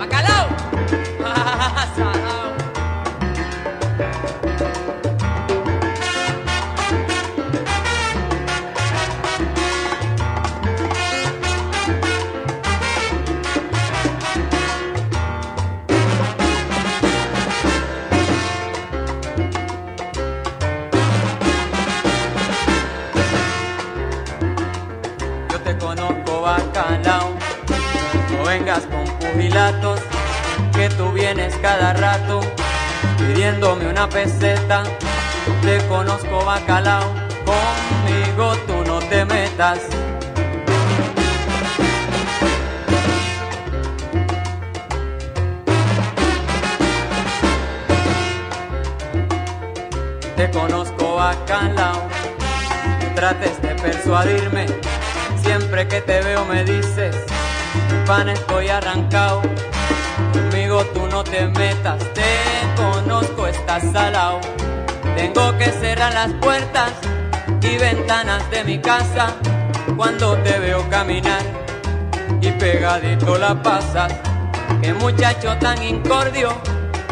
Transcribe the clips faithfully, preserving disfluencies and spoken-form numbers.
¡Bacalao! ¡Salao! Que tú vienes cada rato pidiéndome una peseta. Te conozco, bacalao, conmigo tú no te metas. Te conozco, bacalao, no trates de persuadirme. Siempre que te veo me dices: pan estoy arrancado, conmigo tú no te metas, te conozco, estás salao. Tengo que cerrar las puertas y ventanas de mi casa cuando te veo caminar y pegadito la pasas. Qué muchacho tan incordio,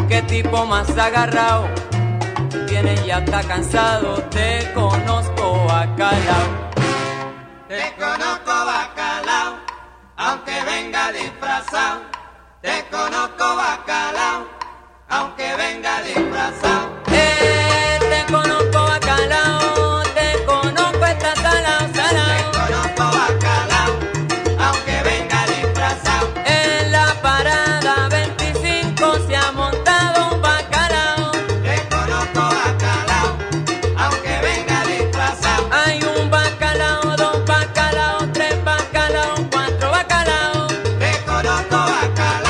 qué tipo más agarrado, tienes ya está cansado, te conozco, bacalao. Te conozco, bacalao, aunque venga disfrazado, te conozco, bacalao, aunque venga disfrazado. Eh, te conozco, bacalao, te conozco, esta salao, salao. Te conozco, bacalao, aunque venga disfrazado. En la parada veinticinco se ha montado un bacalao. Te conozco, bacalao, aunque venga disfrazado. Hay un bacalao, dos bacalaos, tres bacalaos, cuatro bacalaos. Te conozco, bacalao,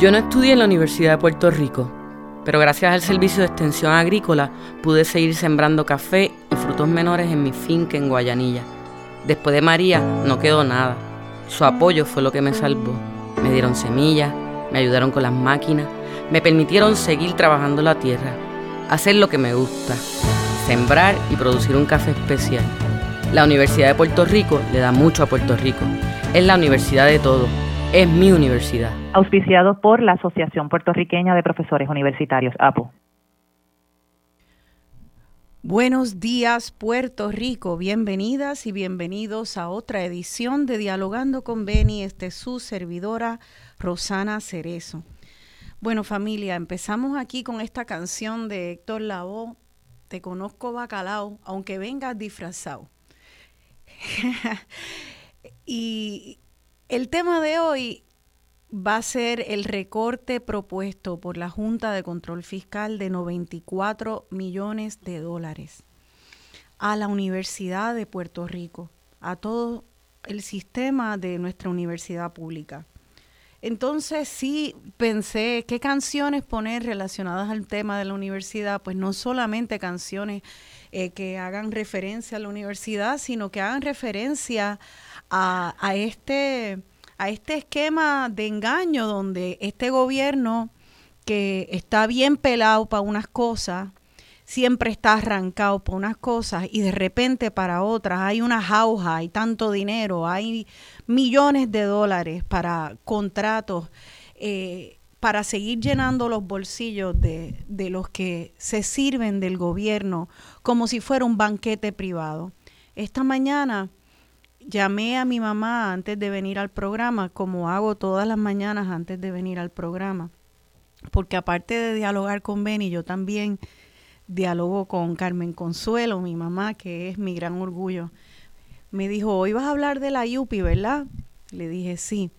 yo no estudié en la Universidad de Puerto Rico, pero gracias al servicio de extensión agrícola pude seguir sembrando café y frutos menores en mi finca en Guayanilla. Después de María no quedó nada. Su apoyo fue lo que me salvó. Me dieron semillas, me ayudaron con las máquinas, me permitieron seguir trabajando la tierra, hacer lo que me gusta, sembrar y producir un café especial. La Universidad de Puerto Rico le da mucho a Puerto Rico. Es la universidad de todos. Es mi universidad. Auspiciado por la Asociación Puertorriqueña de Profesores Universitarios, A P U. Buenos días, Puerto Rico. Bienvenidas y bienvenidos a otra edición de Dialogando con Beni. Este es su servidora, Rosana Cerezo. Bueno, familia, empezamos aquí con esta canción de Héctor Lavoe, Te conozco bacalao, aunque vengas disfrazado. Y el tema de hoy va a ser el recorte propuesto por la Junta de Control Fiscal de noventa y cuatro millones de dólares a la Universidad de Puerto Rico, a todo el sistema de nuestra universidad pública. Entonces sí pensé qué canciones poner relacionadas al tema de la universidad, pues no solamente canciones eh, que hagan referencia a la universidad, sino que hagan referencia a, a, este, a este esquema de engaño donde este gobierno que está bien pelado para unas cosas, siempre está arrancado para unas cosas y de repente para otras hay una jauja, hay tanto dinero, hay millones de dólares para contratos, eh, para seguir llenando los bolsillos de, de los que se sirven del gobierno como si fuera un banquete privado. Esta mañana llamé a mi mamá antes de venir al programa, como hago todas las mañanas antes de venir al programa, porque aparte de dialogar con Beni, yo también diálogo con Carmen Consuelo, mi mamá, que es mi gran orgullo. Me dijo, hoy vas a hablar de la U P I, ¿verdad? Le dije, sí.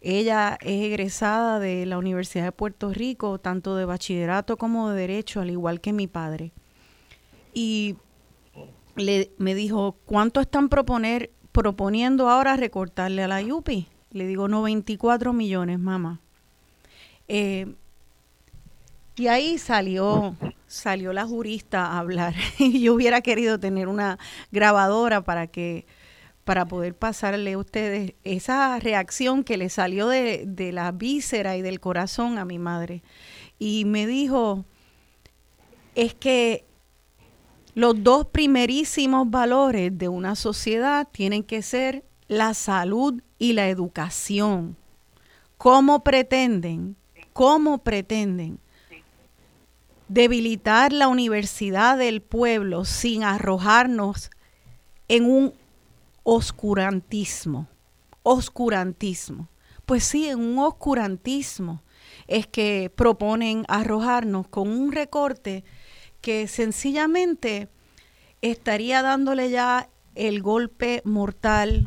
Ella es egresada de la Universidad de Puerto Rico, tanto de bachillerato como de derecho, al igual que mi padre. Y le, me dijo, ¿cuánto están proponer, proponiendo ahora recortarle a la U P I? Le digo, noventa y cuatro millones, mamá. Eh, y ahí salió... Salió la jurista a hablar. Yo hubiera querido tener una grabadora para que para poder pasarle a ustedes esa reacción que le salió de, de la víscera y del corazón a mi madre. Y me dijo, es que los dos primerísimos valores de una sociedad tienen que ser la salud y la educación. ¿Cómo pretenden? ¿Cómo pretenden debilitar la universidad del pueblo sin arrojarnos en un oscurantismo? Oscurantismo. Pues sí, en un oscurantismo es que proponen arrojarnos con un recorte que sencillamente estaría dándole ya el golpe mortal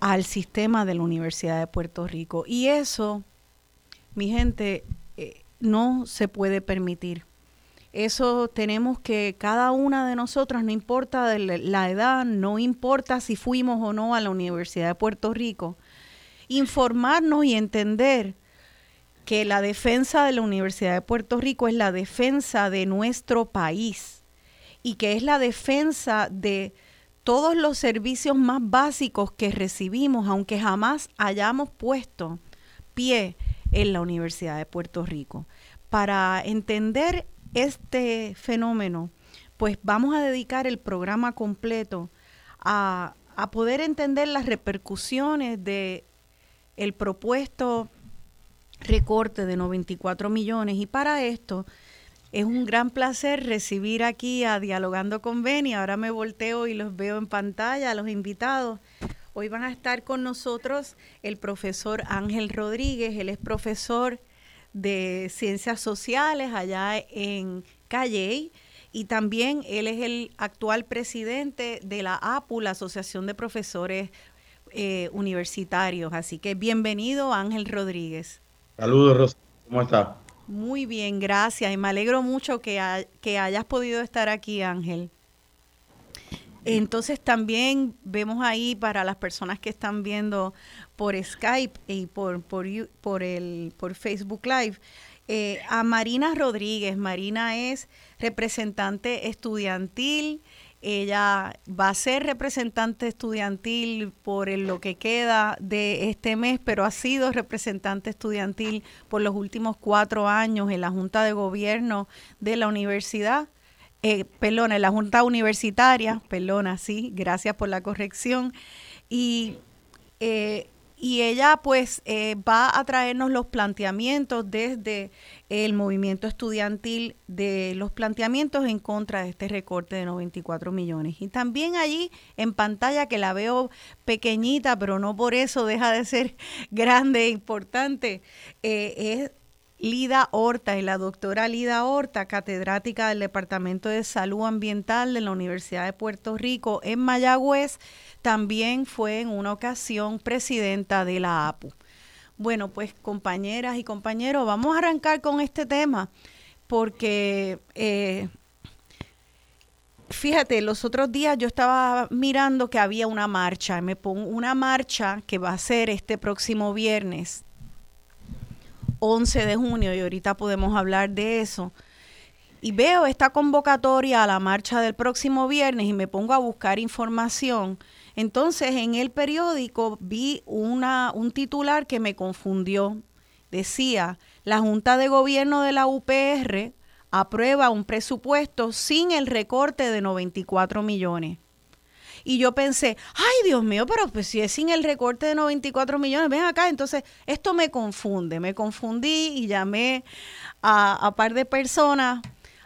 al sistema de la Universidad de Puerto Rico. Y eso, mi gente, no se puede permitir. Eso tenemos que, cada una de nosotras, no importa la edad, no importa si fuimos o no a la Universidad de Puerto Rico, informarnos y entender que la defensa de la Universidad de Puerto Rico es la defensa de nuestro país y que es la defensa de todos los servicios más básicos que recibimos, aunque jamás hayamos puesto pie en la Universidad de Puerto Rico. Para entender este fenómeno, pues vamos a dedicar el programa completo a, a poder entender las repercusiones de el propuesto recorte de noventa y cuatro millones. Y para esto es un gran placer recibir aquí a Dialogando con Beni. Ahora me volteo y los veo en pantalla, a los invitados. Hoy van a estar con nosotros el profesor Ángel Rodríguez. Él es profesor de Ciencias Sociales allá en Calley y también él es el actual presidente de la A P U, la Asociación de Profesores eh, Universitarios. Así que bienvenido, Ángel Rodríguez. Saludos, Rosa. ¿Cómo está? Muy bien, gracias. Y me alegro mucho que, ha, que hayas podido estar aquí, Ángel. Entonces también vemos ahí para las personas que están viendo por Skype y por por, por el por Facebook Live, eh, a Marina Rodríguez. Marina es representante estudiantil. Ella va a ser representante estudiantil por el, lo que queda de este mes, pero ha sido representante estudiantil por los últimos cuatro años en la Junta de Gobierno de la Universidad, eh, perdona, en la Junta Universitaria, perdona, sí, gracias por la corrección. Y, eh, y ella pues eh, va a traernos los planteamientos desde el movimiento estudiantil, de los planteamientos en contra de este recorte de noventa y cuatro millones. Y también allí en pantalla, que la veo pequeñita, pero no por eso deja de ser grande e importante, eh, es Lida Horta, y la doctora Lida Horta, catedrática del Departamento de Salud Ambiental de la Universidad de Puerto Rico en Mayagüez, también fue en una ocasión presidenta de la A P U. Bueno, pues compañeras y compañeros, vamos a arrancar con este tema porque, eh, fíjate, los otros días yo estaba mirando que había una marcha, me pongo una marcha que va a ser este próximo viernes, once de junio, y ahorita podemos hablar de eso. Y veo esta convocatoria a la marcha del próximo viernes y me pongo a buscar información. Entonces, en el periódico vi una, un titular que me confundió. Decía, la Junta de Gobierno de la U P R aprueba un presupuesto sin el recorte de noventa y cuatro millones. Y yo pensé, ay Dios mío, pero pues si es sin el recorte de noventa y cuatro millones, ven acá. Entonces esto me confunde, me confundí y llamé a, a par de personas.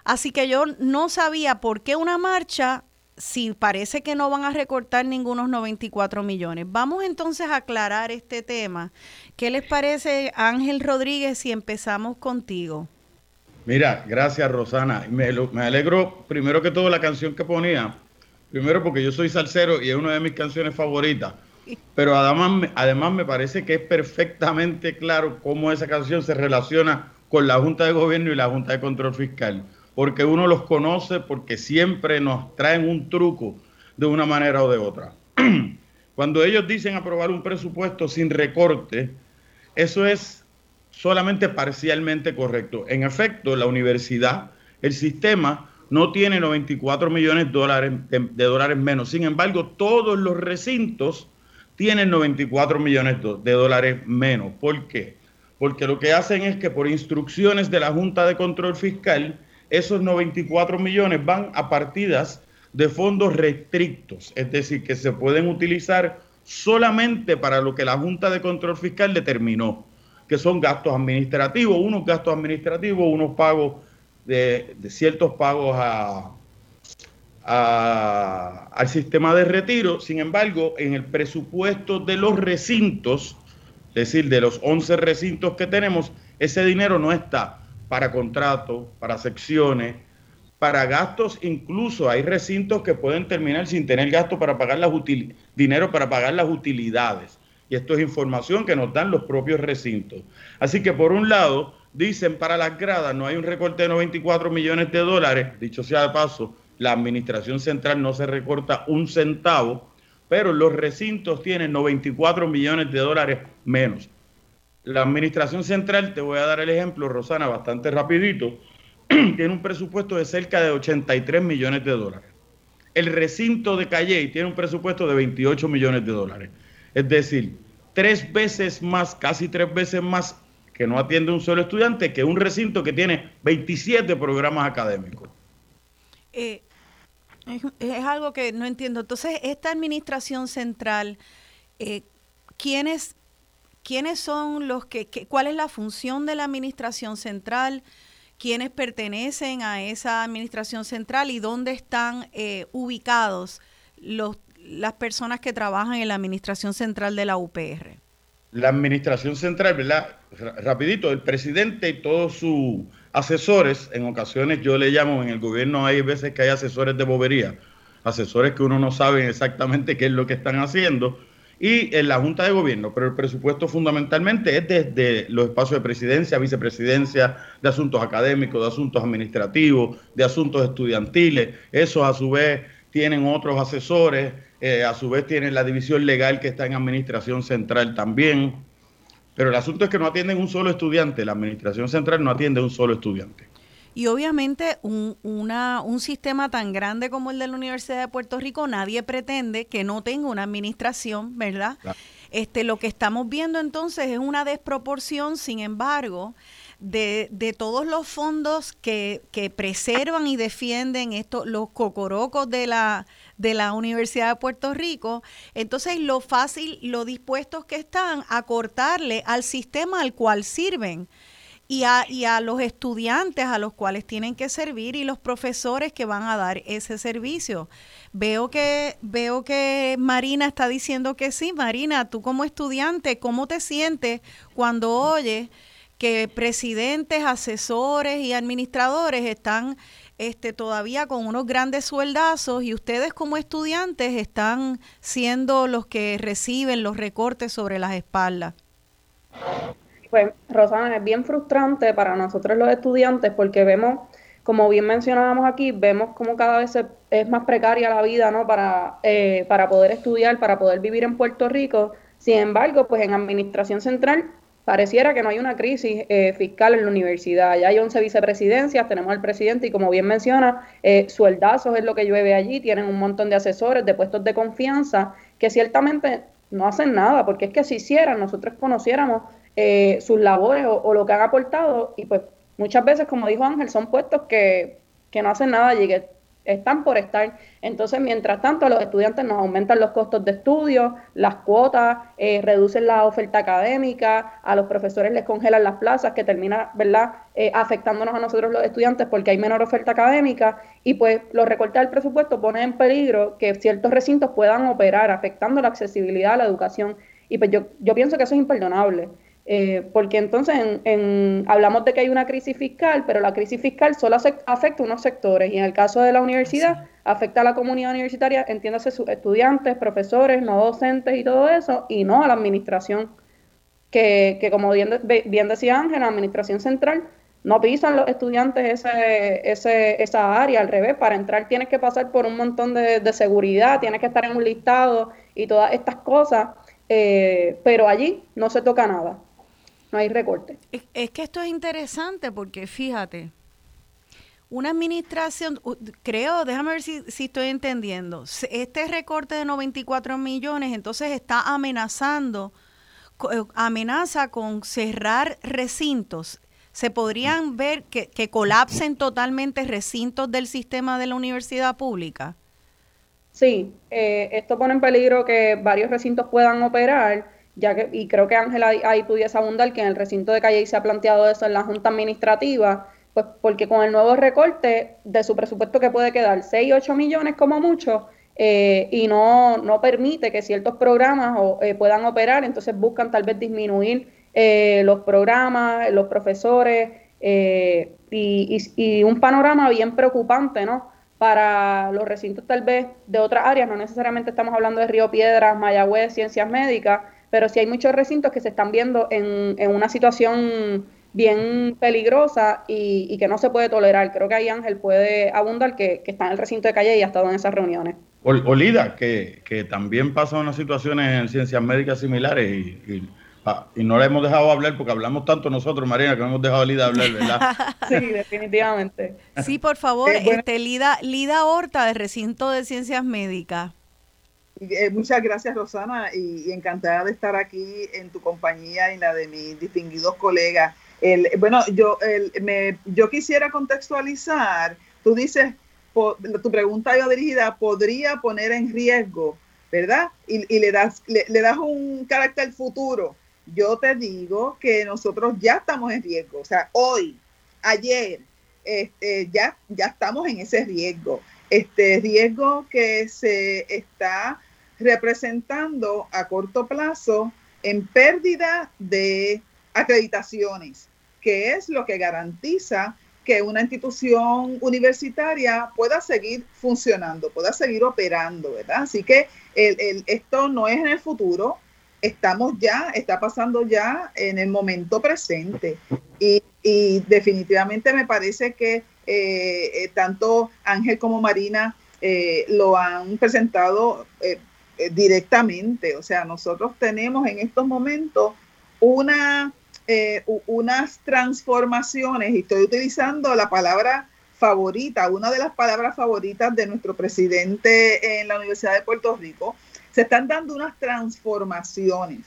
Así que yo no sabía por qué una marcha si parece que no van a recortar ningunos noventa y cuatro millones. Vamos entonces a aclarar este tema. ¿Qué les parece, Ángel Rodríguez, si empezamos contigo? Mira, gracias Rosana. Me, me alegro primero que todo la canción que ponía. Primero porque yo soy salsero y es una de mis canciones favoritas, pero además, además me parece que es perfectamente claro cómo esa canción se relaciona con la Junta de Gobierno y la Junta de Control Fiscal, porque uno los conoce, porque siempre nos traen un truco de una manera o de otra. Cuando ellos dicen aprobar un presupuesto sin recorte, eso es solamente parcialmente correcto. En efecto, la universidad, el sistema, no tiene noventa y cuatro millones de dólares, de, de dólares menos. Sin embargo, todos los recintos tienen noventa y cuatro millones de dólares menos. ¿Por qué? Porque lo que hacen es que por instrucciones de la Junta de Control Fiscal, esos noventa y cuatro millones van a partidas de fondos restrictos. Es decir, que se pueden utilizar solamente para lo que la Junta de Control Fiscal determinó, que son gastos administrativos, unos gastos administrativos, unos pagos De, de ciertos pagos a, a, al sistema de retiro. Sin embargo, en el presupuesto de los recintos, es decir, de los once recintos que tenemos, ese dinero no está para contratos, para secciones, para gastos. Incluso hay recintos que pueden terminar sin tener gasto para pagar las util- dinero para pagar las utilidades. Y esto es información que nos dan los propios recintos. Así que por un lado dicen, para las gradas no hay un recorte de noventa y cuatro millones de dólares. Dicho sea de paso, la administración central no se recorta un centavo, pero los recintos tienen noventa y cuatro millones de dólares menos. La administración central, te voy a dar el ejemplo, Rosana, bastante rapidito, tiene un presupuesto de cerca de ochenta y tres millones de dólares. El recinto de Calley tiene un presupuesto de veintiocho millones de dólares. Es decir, tres veces más, casi tres veces más, que no atiende un solo estudiante, que un recinto que tiene veintisiete programas académicos. Eh, es, es algo que no entiendo. Entonces, esta administración central, eh, ¿quiénes, ¿quiénes son los que, que, cuál es la función de la administración central? ¿Quiénes pertenecen a esa administración central y dónde están eh, ubicados los, las personas que trabajan en la administración central de la U P R? La administración central, ¿verdad? Rapidito, el presidente y todos sus asesores, en ocasiones yo le llamo, en el gobierno hay veces que hay asesores de bobería, asesores que uno no sabe exactamente qué es lo que están haciendo, y en la Junta de Gobierno, pero el presupuesto fundamentalmente es desde los espacios de presidencia, vicepresidencia, de asuntos académicos, de asuntos administrativos, de asuntos estudiantiles. Esos a su vez tienen otros asesores, eh, a su vez tienen la división legal que está en Administración Central también, pero el asunto es que no atienden un solo estudiante, la Administración Central no atiende un solo estudiante. Y obviamente un, una, un sistema tan grande como el de la Universidad de Puerto Rico, nadie pretende que no tenga una administración, ¿verdad? Claro. Este, lo que estamos viendo entonces es una desproporción, sin embargo, de, de todos los fondos que, que preservan y defienden estos, los cocorocos de la, de la Universidad de Puerto Rico. Entonces, lo fácil, lo dispuestos que están a cortarle al sistema al cual sirven. Y a, y a los estudiantes a los cuales tienen que servir y los profesores que van a dar ese servicio. Veo que, veo que Marina está diciendo que sí. Marina, tú como estudiante, ¿cómo te sientes cuando oyes que presidentes, asesores y administradores están este, todavía con unos grandes sueldazos y ustedes como estudiantes están siendo los que reciben los recortes sobre las espaldas? Pues, Rosana, es bien frustrante para nosotros los estudiantes porque vemos, como bien mencionábamos aquí, vemos como cada vez es más precaria la vida, ¿no? Para, eh, para poder estudiar, para poder vivir en Puerto Rico. Sin embargo, pues en Administración Central pareciera que no hay una crisis eh, fiscal en la universidad. Ya hay once vicepresidencias, tenemos al presidente y como bien menciona, eh, sueldazos es lo que llueve allí. Tienen un montón de asesores, de puestos de confianza que ciertamente no hacen nada porque es que si hicieran, nosotros conociéramos Eh, sus labores o, o lo que han aportado y pues muchas veces, como dijo Ángel, son puestos que, que no hacen nada y que están por estar. Entonces, mientras tanto, a los estudiantes nos aumentan los costos de estudio, las cuotas, eh, reducen la oferta académica, a los profesores les congelan las plazas, que termina, ¿verdad?, eh, afectándonos a nosotros los estudiantes porque hay menor oferta académica y pues los recortes del presupuesto ponen en peligro que ciertos recintos puedan operar, afectando la accesibilidad a la educación y pues yo, yo pienso que eso es imperdonable. Eh, porque entonces en, en, hablamos de que hay una crisis fiscal, pero la crisis fiscal solo afecta a unos sectores y en el caso de la universidad afecta a la comunidad universitaria, entiéndase sus estudiantes, profesores, no docentes y todo eso, y no a la administración, que, que como bien, de, bien decía Ángel, la administración central no pisan los estudiantes ese, ese, esa área, al revés, para entrar tienes que pasar por un montón de, de seguridad, tienes que estar en un listado y todas estas cosas, eh, pero allí no se toca nada. No hay recorte. Es, es que esto es interesante porque, fíjate, una administración, creo, déjame ver si, si estoy entendiendo, este recorte de noventa y cuatro millones, entonces está amenazando, amenaza con cerrar recintos. Se podrían ver que, que colapsen totalmente recintos del sistema de la universidad pública. Sí, eh, esto pone en peligro que varios recintos puedan operar. Ya que, y creo que Ángela ahí, ahí pudiese abundar que en el recinto de Calle se ha planteado eso en la Junta Administrativa, pues porque con el nuevo recorte de su presupuesto que puede quedar seis, ocho millones como mucho, eh, y no, no permite que ciertos programas o, eh, puedan operar, entonces buscan tal vez disminuir eh, los programas, los profesores, eh, y, y, y un panorama bien preocupante, ¿no? Para los recintos tal vez de otras áreas, no necesariamente estamos hablando de Río Piedras, Mayagüez, Ciencias Médicas, pero sí hay muchos recintos que se están viendo en, en una situación bien peligrosa y, y que no se puede tolerar. Creo que ahí Ángel puede abundar que, que está en el recinto de Calle y ha estado en esas reuniones. O, o Lida, que, que también pasa unas situaciones en ciencias médicas similares y, y, y no la hemos dejado hablar porque hablamos tanto nosotros, Marina, que no hemos dejado a Lida hablar, ¿verdad? Sí, definitivamente. Sí, por favor, eh, bueno. este Lida, Lida Horta, del recinto de ciencias médicas. Eh, muchas gracias, Rosana, y, y encantada de estar aquí en tu compañía y la de mis distinguidos colegas. El, bueno, yo, el, me, yo quisiera contextualizar. Tú dices, po, tu pregunta iba dirigida, podría poner en riesgo, ¿verdad? Y, y le das, le, le das un carácter futuro. Yo te digo que nosotros ya estamos en riesgo. O sea, hoy, ayer, eh, eh, ya, ya estamos en ese riesgo. Este riesgo que se está representando a corto plazo en pérdida de acreditaciones, que es lo que garantiza que una institución universitaria pueda seguir funcionando, pueda seguir operando, ¿verdad? Así que el, el, esto no es en el futuro, estamos ya, está pasando ya en el momento presente y, y definitivamente me parece que eh, eh, tanto Ángel como Marina eh, lo han presentado eh, eh, directamente. O sea, nosotros tenemos en estos momentos una, eh, unas transformaciones, y estoy utilizando la palabra favorita, una de las palabras favoritas de nuestro presidente en la Universidad de Puerto Rico. Se están dando unas transformaciones.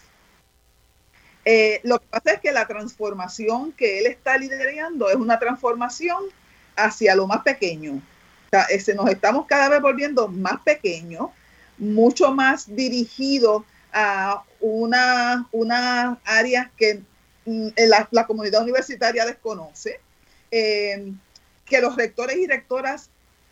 Eh, lo que pasa es que la transformación que él está liderando es una transformación hacia lo más pequeño. O sea, ese, nos estamos cada vez volviendo más pequeños, mucho más dirigidos a unas una áreas que la, la comunidad universitaria desconoce, eh, que los rectores y rectoras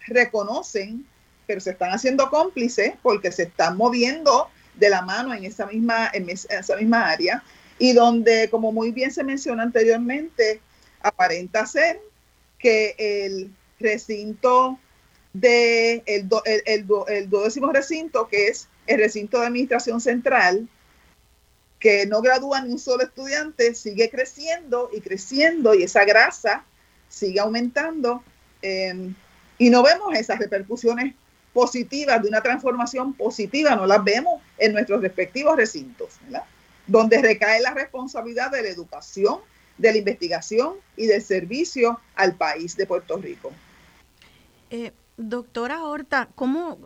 reconocen, pero se están haciendo cómplices porque se están moviendo de la mano en esa misma, en esa misma área, y donde, como muy bien se mencionó anteriormente, aparenta ser que el recinto de el, do, el, el, el duodécimo recinto, que es el recinto de administración central, que no gradúa ni un solo estudiante, sigue creciendo y creciendo, y esa grasa sigue aumentando, eh, y no vemos esas repercusiones positivas, de una transformación positiva, no las vemos en nuestros respectivos recintos, ¿verdad? Donde recae la responsabilidad de la educación, de la investigación y del servicio al país de Puerto Rico. Eh, doctora Horta, ¿cómo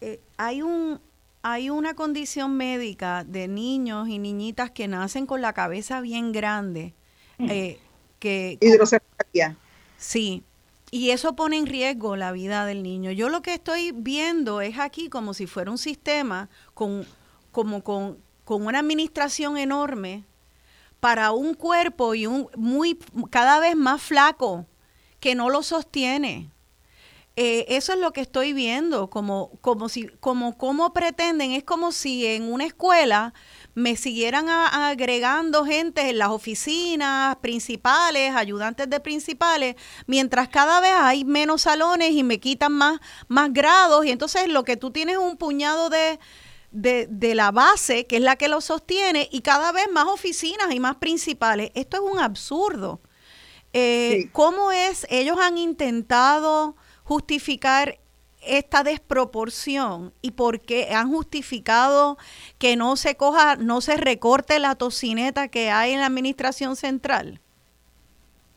eh, hay un hay una condición médica de niños y niñitas que nacen con la cabeza bien grande? Eh, que, Hidrocefalia. Sí. Y eso pone en riesgo la vida del niño. Yo lo que estoy viendo es aquí como si fuera un sistema con, como con, con una administración enorme para un cuerpo y un muy cada vez más flaco que no lo sostiene. Eh, eso es lo que estoy viendo, como como si como como pretenden, es como si en una escuela me siguieran a, a agregando gente en las oficinas principales, ayudantes de principales, mientras cada vez hay menos salones y me quitan más más grados, y entonces lo que tú tienes es un puñado de de de la base, que es la que lo sostiene, y cada vez más oficinas y más principales. Esto es un absurdo. Eh, sí. ¿Cómo es? Ellos han intentado justificar esta desproporción, y porque han justificado que no se coja, no se recorte la tocineta que hay en la administración central.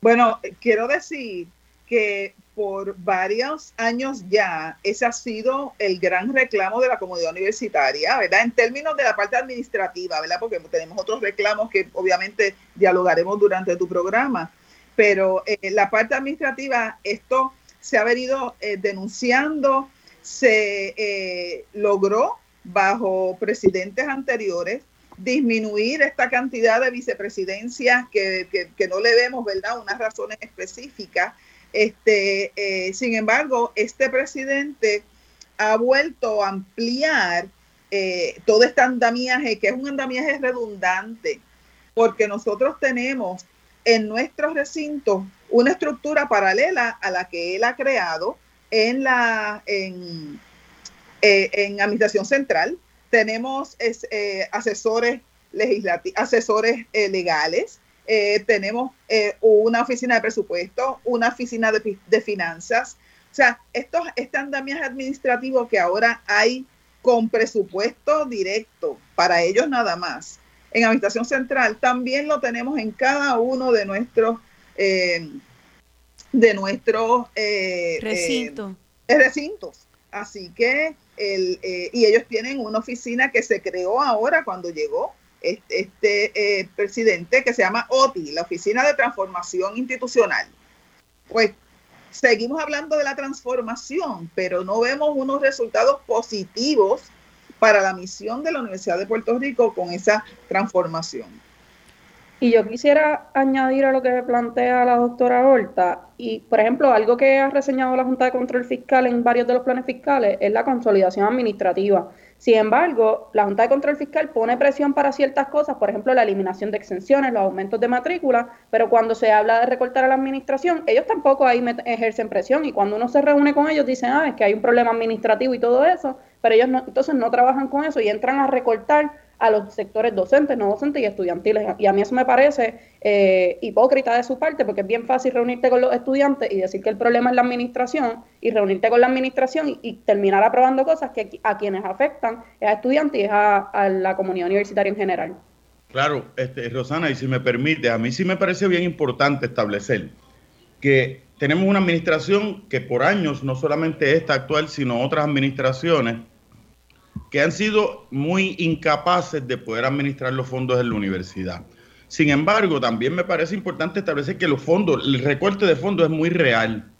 Bueno, quiero decir que por varios años ya ese ha sido el gran reclamo de la comunidad universitaria, ¿verdad? En términos de la parte administrativa, ¿verdad? Porque tenemos otros reclamos que obviamente dialogaremos durante tu programa, pero eh, la parte administrativa, esto se ha venido eh, denunciando, se eh, logró bajo presidentes anteriores disminuir esta cantidad de vicepresidencias que, que, que no le vemos, ¿verdad?, unas razones específicas. Este, eh, sin embargo, este presidente ha vuelto a ampliar eh, todo este andamiaje, que es un andamiaje redundante, porque nosotros tenemos en nuestros recintos una estructura paralela a la que él ha creado en la en, eh, en administración central. Tenemos es, eh, asesores legislativos, asesores eh, legales, eh, tenemos eh, una oficina de presupuesto, una oficina de, de finanzas. O sea, estos, este andamiaje administrativo que ahora hay con presupuesto directo para ellos nada más, en administración central, también lo tenemos en cada uno de nuestros eh, de nuestros eh, Recinto. eh, recintos. Así que el eh, y ellos tienen una oficina que se creó ahora cuando llegó este, este eh, presidente, que se llama O T I, la Oficina de Transformación Institucional. Pues seguimos hablando de la transformación, pero no vemos unos resultados positivos para la misión de la Universidad de Puerto Rico con esa transformación. Y yo quisiera añadir a lo que plantea la doctora Horta, y por ejemplo, algo que ha reseñado la Junta de Control Fiscal en varios de los planes fiscales es la consolidación administrativa. Sin embargo, la Junta de Control Fiscal pone presión para ciertas cosas, por ejemplo, la eliminación de exenciones, los aumentos de matrícula, pero cuando se habla de recortar a la administración, ellos tampoco ahí ejercen presión, y cuando uno se reúne con ellos dicen, ah, es que hay un problema administrativo y todo eso, pero ellos no, entonces no trabajan con eso y entran a recortar a los sectores docentes, no docentes y estudiantiles. Y a mí eso me parece eh, hipócrita de su parte, porque es bien fácil reunirte con los estudiantes y decir que el problema es la administración, y reunirte con la administración y, y terminar aprobando cosas que a quienes afectan es a estudiantes y es a, a la comunidad universitaria en general. Claro, este, Rosana, y si me permite, a mí sí me parece bien importante establecer que tenemos una administración que por años, no solamente esta actual, sino otras administraciones, que han sido muy incapaces de poder administrar los fondos de la universidad. Sin embargo, también me parece importante establecer que los fondos, el recorte de fondos es muy real.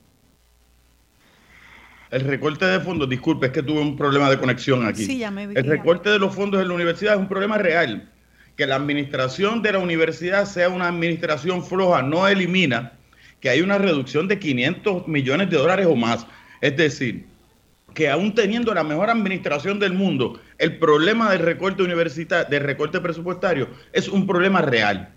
El recorte de fondos, disculpe, es que tuve un problema de conexión aquí. Sí, ya me vi. El recorte de los fondos de la universidad es un problema real. Que la administración de la universidad sea una administración floja no elimina que hay una reducción de quinientos millones de dólares o más. Es decir, que aún teniendo la mejor administración del mundo, el problema del recorte universitario, del recorte presupuestario, es un problema real.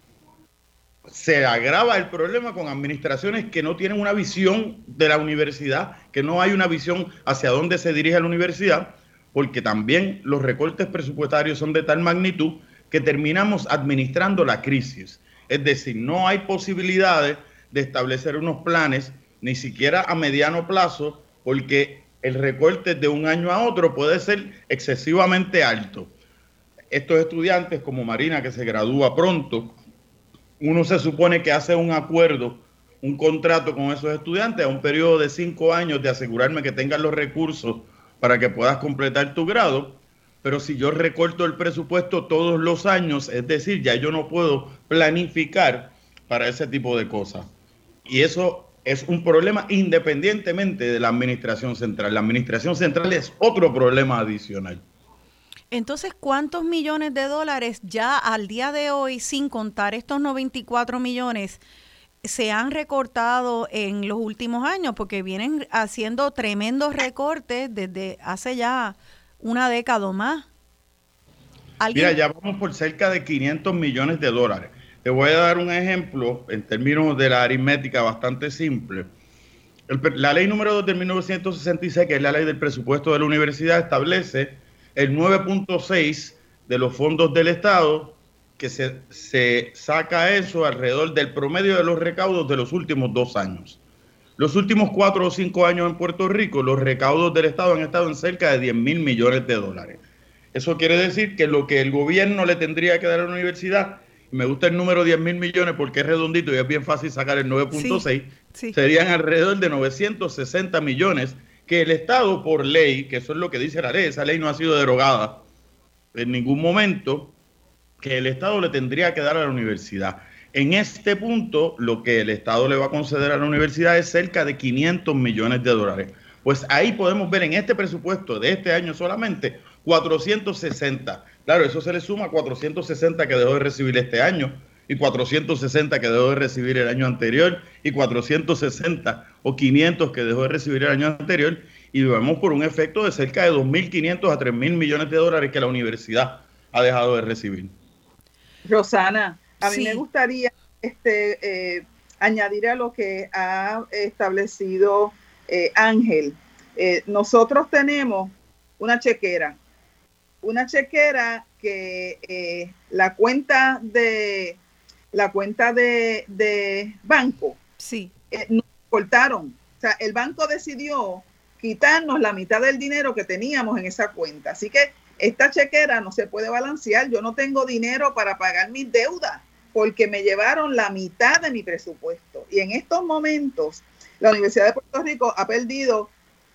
Se agrava el problema con administraciones que no tienen una visión de la universidad, que no hay una visión hacia dónde se dirige la universidad, porque también los recortes presupuestarios son de tal magnitud que terminamos administrando la crisis. Es decir, no hay posibilidades de establecer unos planes, ni siquiera a mediano plazo, porque el recorte de un año a otro puede ser excesivamente alto. Estos estudiantes, como Marina, que se gradúa pronto, uno se supone que hace un acuerdo, un contrato con esos estudiantes a un periodo de cinco años de asegurarme que tengan los recursos para que puedas completar tu grado, pero si yo recorto el presupuesto todos los años, es decir, ya yo no puedo planificar para ese tipo de cosas. Y eso es un problema independientemente de la administración central. La administración central es otro problema adicional. Entonces, ¿cuántos millones de dólares ya al día de hoy, sin contar estos noventa y cuatro millones, se han recortado en los últimos años? Porque vienen haciendo tremendos recortes desde hace ya una década o más. ¿Alguien? Mira, ya vamos por cerca de quinientos millones de dólares. Te voy a dar un ejemplo en términos de la aritmética bastante simple. El, la ley número dos de mil novecientos sesenta y seis, que es la ley del presupuesto de la universidad, establece el nueve punto seis de los fondos del Estado, que se, se saca eso alrededor del promedio de los recaudos de los últimos dos años. Los últimos cuatro o cinco años en Puerto Rico, los recaudos del Estado han estado en cerca de diez mil millones de dólares. Eso quiere decir que lo que el gobierno le tendría que dar a la universidad, me gusta el número diez mil millones porque es redondito y es bien fácil sacar el nueve punto seis, sí, sí. Serían alrededor de novecientos sesenta millones que el Estado por ley, que eso es lo que dice la ley, esa ley no ha sido derogada en ningún momento, que el Estado le tendría que dar a la universidad. En este punto, lo que el Estado le va a conceder a la universidad es cerca de quinientos millones de dólares. Pues ahí podemos ver en este presupuesto de este año solamente cuatrocientos sesenta. Claro, eso se le suma cuatrocientos sesenta que dejó de recibir este año y cuatrocientos sesenta que dejó de recibir el año anterior y cuatrocientos sesenta o quinientos que dejó de recibir el año anterior, y vamos por un efecto de cerca de dos mil quinientos a tres mil millones de dólares que la universidad ha dejado de recibir. Rosana, a mí sí me gustaría este, eh, añadir a lo que ha establecido Eh, Ángel, eh, nosotros tenemos una chequera, una chequera que eh, la cuenta de la cuenta de, de banco, sí, eh, nos cortaron, o sea, el banco decidió quitarnos la mitad del dinero que teníamos en esa cuenta, así que esta chequera no se puede balancear, yo no tengo dinero para pagar mis deudas porque me llevaron la mitad de mi presupuesto, y en estos momentos la Universidad de Puerto Rico ha perdido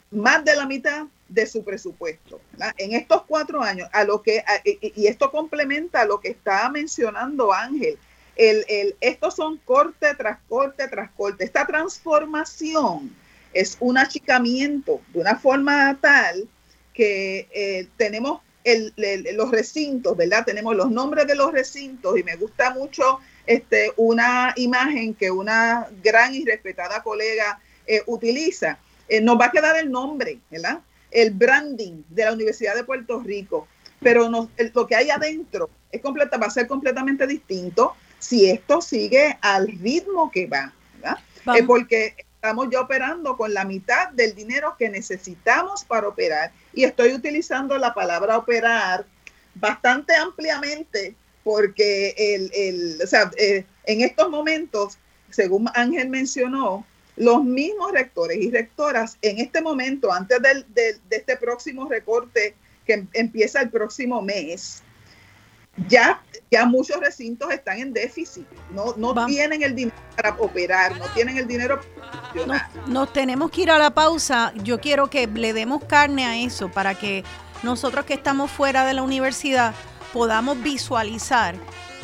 más de la mitad de su presupuesto, ¿verdad? En estos cuatro años, a lo que a, y, y esto complementa lo que está mencionando Ángel. El, el, estos son corte tras corte tras corte. Esta transformación es un achicamiento de una forma tal que eh, tenemos el, el, los recintos, ¿verdad? Tenemos los nombres de los recintos y me gusta mucho Este, una imagen que una gran y respetada colega eh, utiliza. Eh, nos va a quedar el nombre, ¿verdad? El branding de la Universidad de Puerto Rico, pero nos, el, lo que hay adentro es completa, va a ser completamente distinto si esto sigue al ritmo que va, ¿verdad? Eh, porque estamos ya operando con la mitad del dinero que necesitamos para operar y estoy utilizando la palabra operar bastante ampliamente porque el, el, o sea, eh, en estos momentos, según Ángel mencionó, los mismos rectores y rectoras en este momento, antes del, del, de este próximo recorte que empieza el próximo mes, ya, ya muchos recintos están en déficit, no, no tienen el dinero para operar, no tienen el dinero para funcionar. Nos, nos tenemos que ir a la pausa. Yo quiero que le demos carne a eso para que nosotros que estamos fuera de la universidad podamos visualizar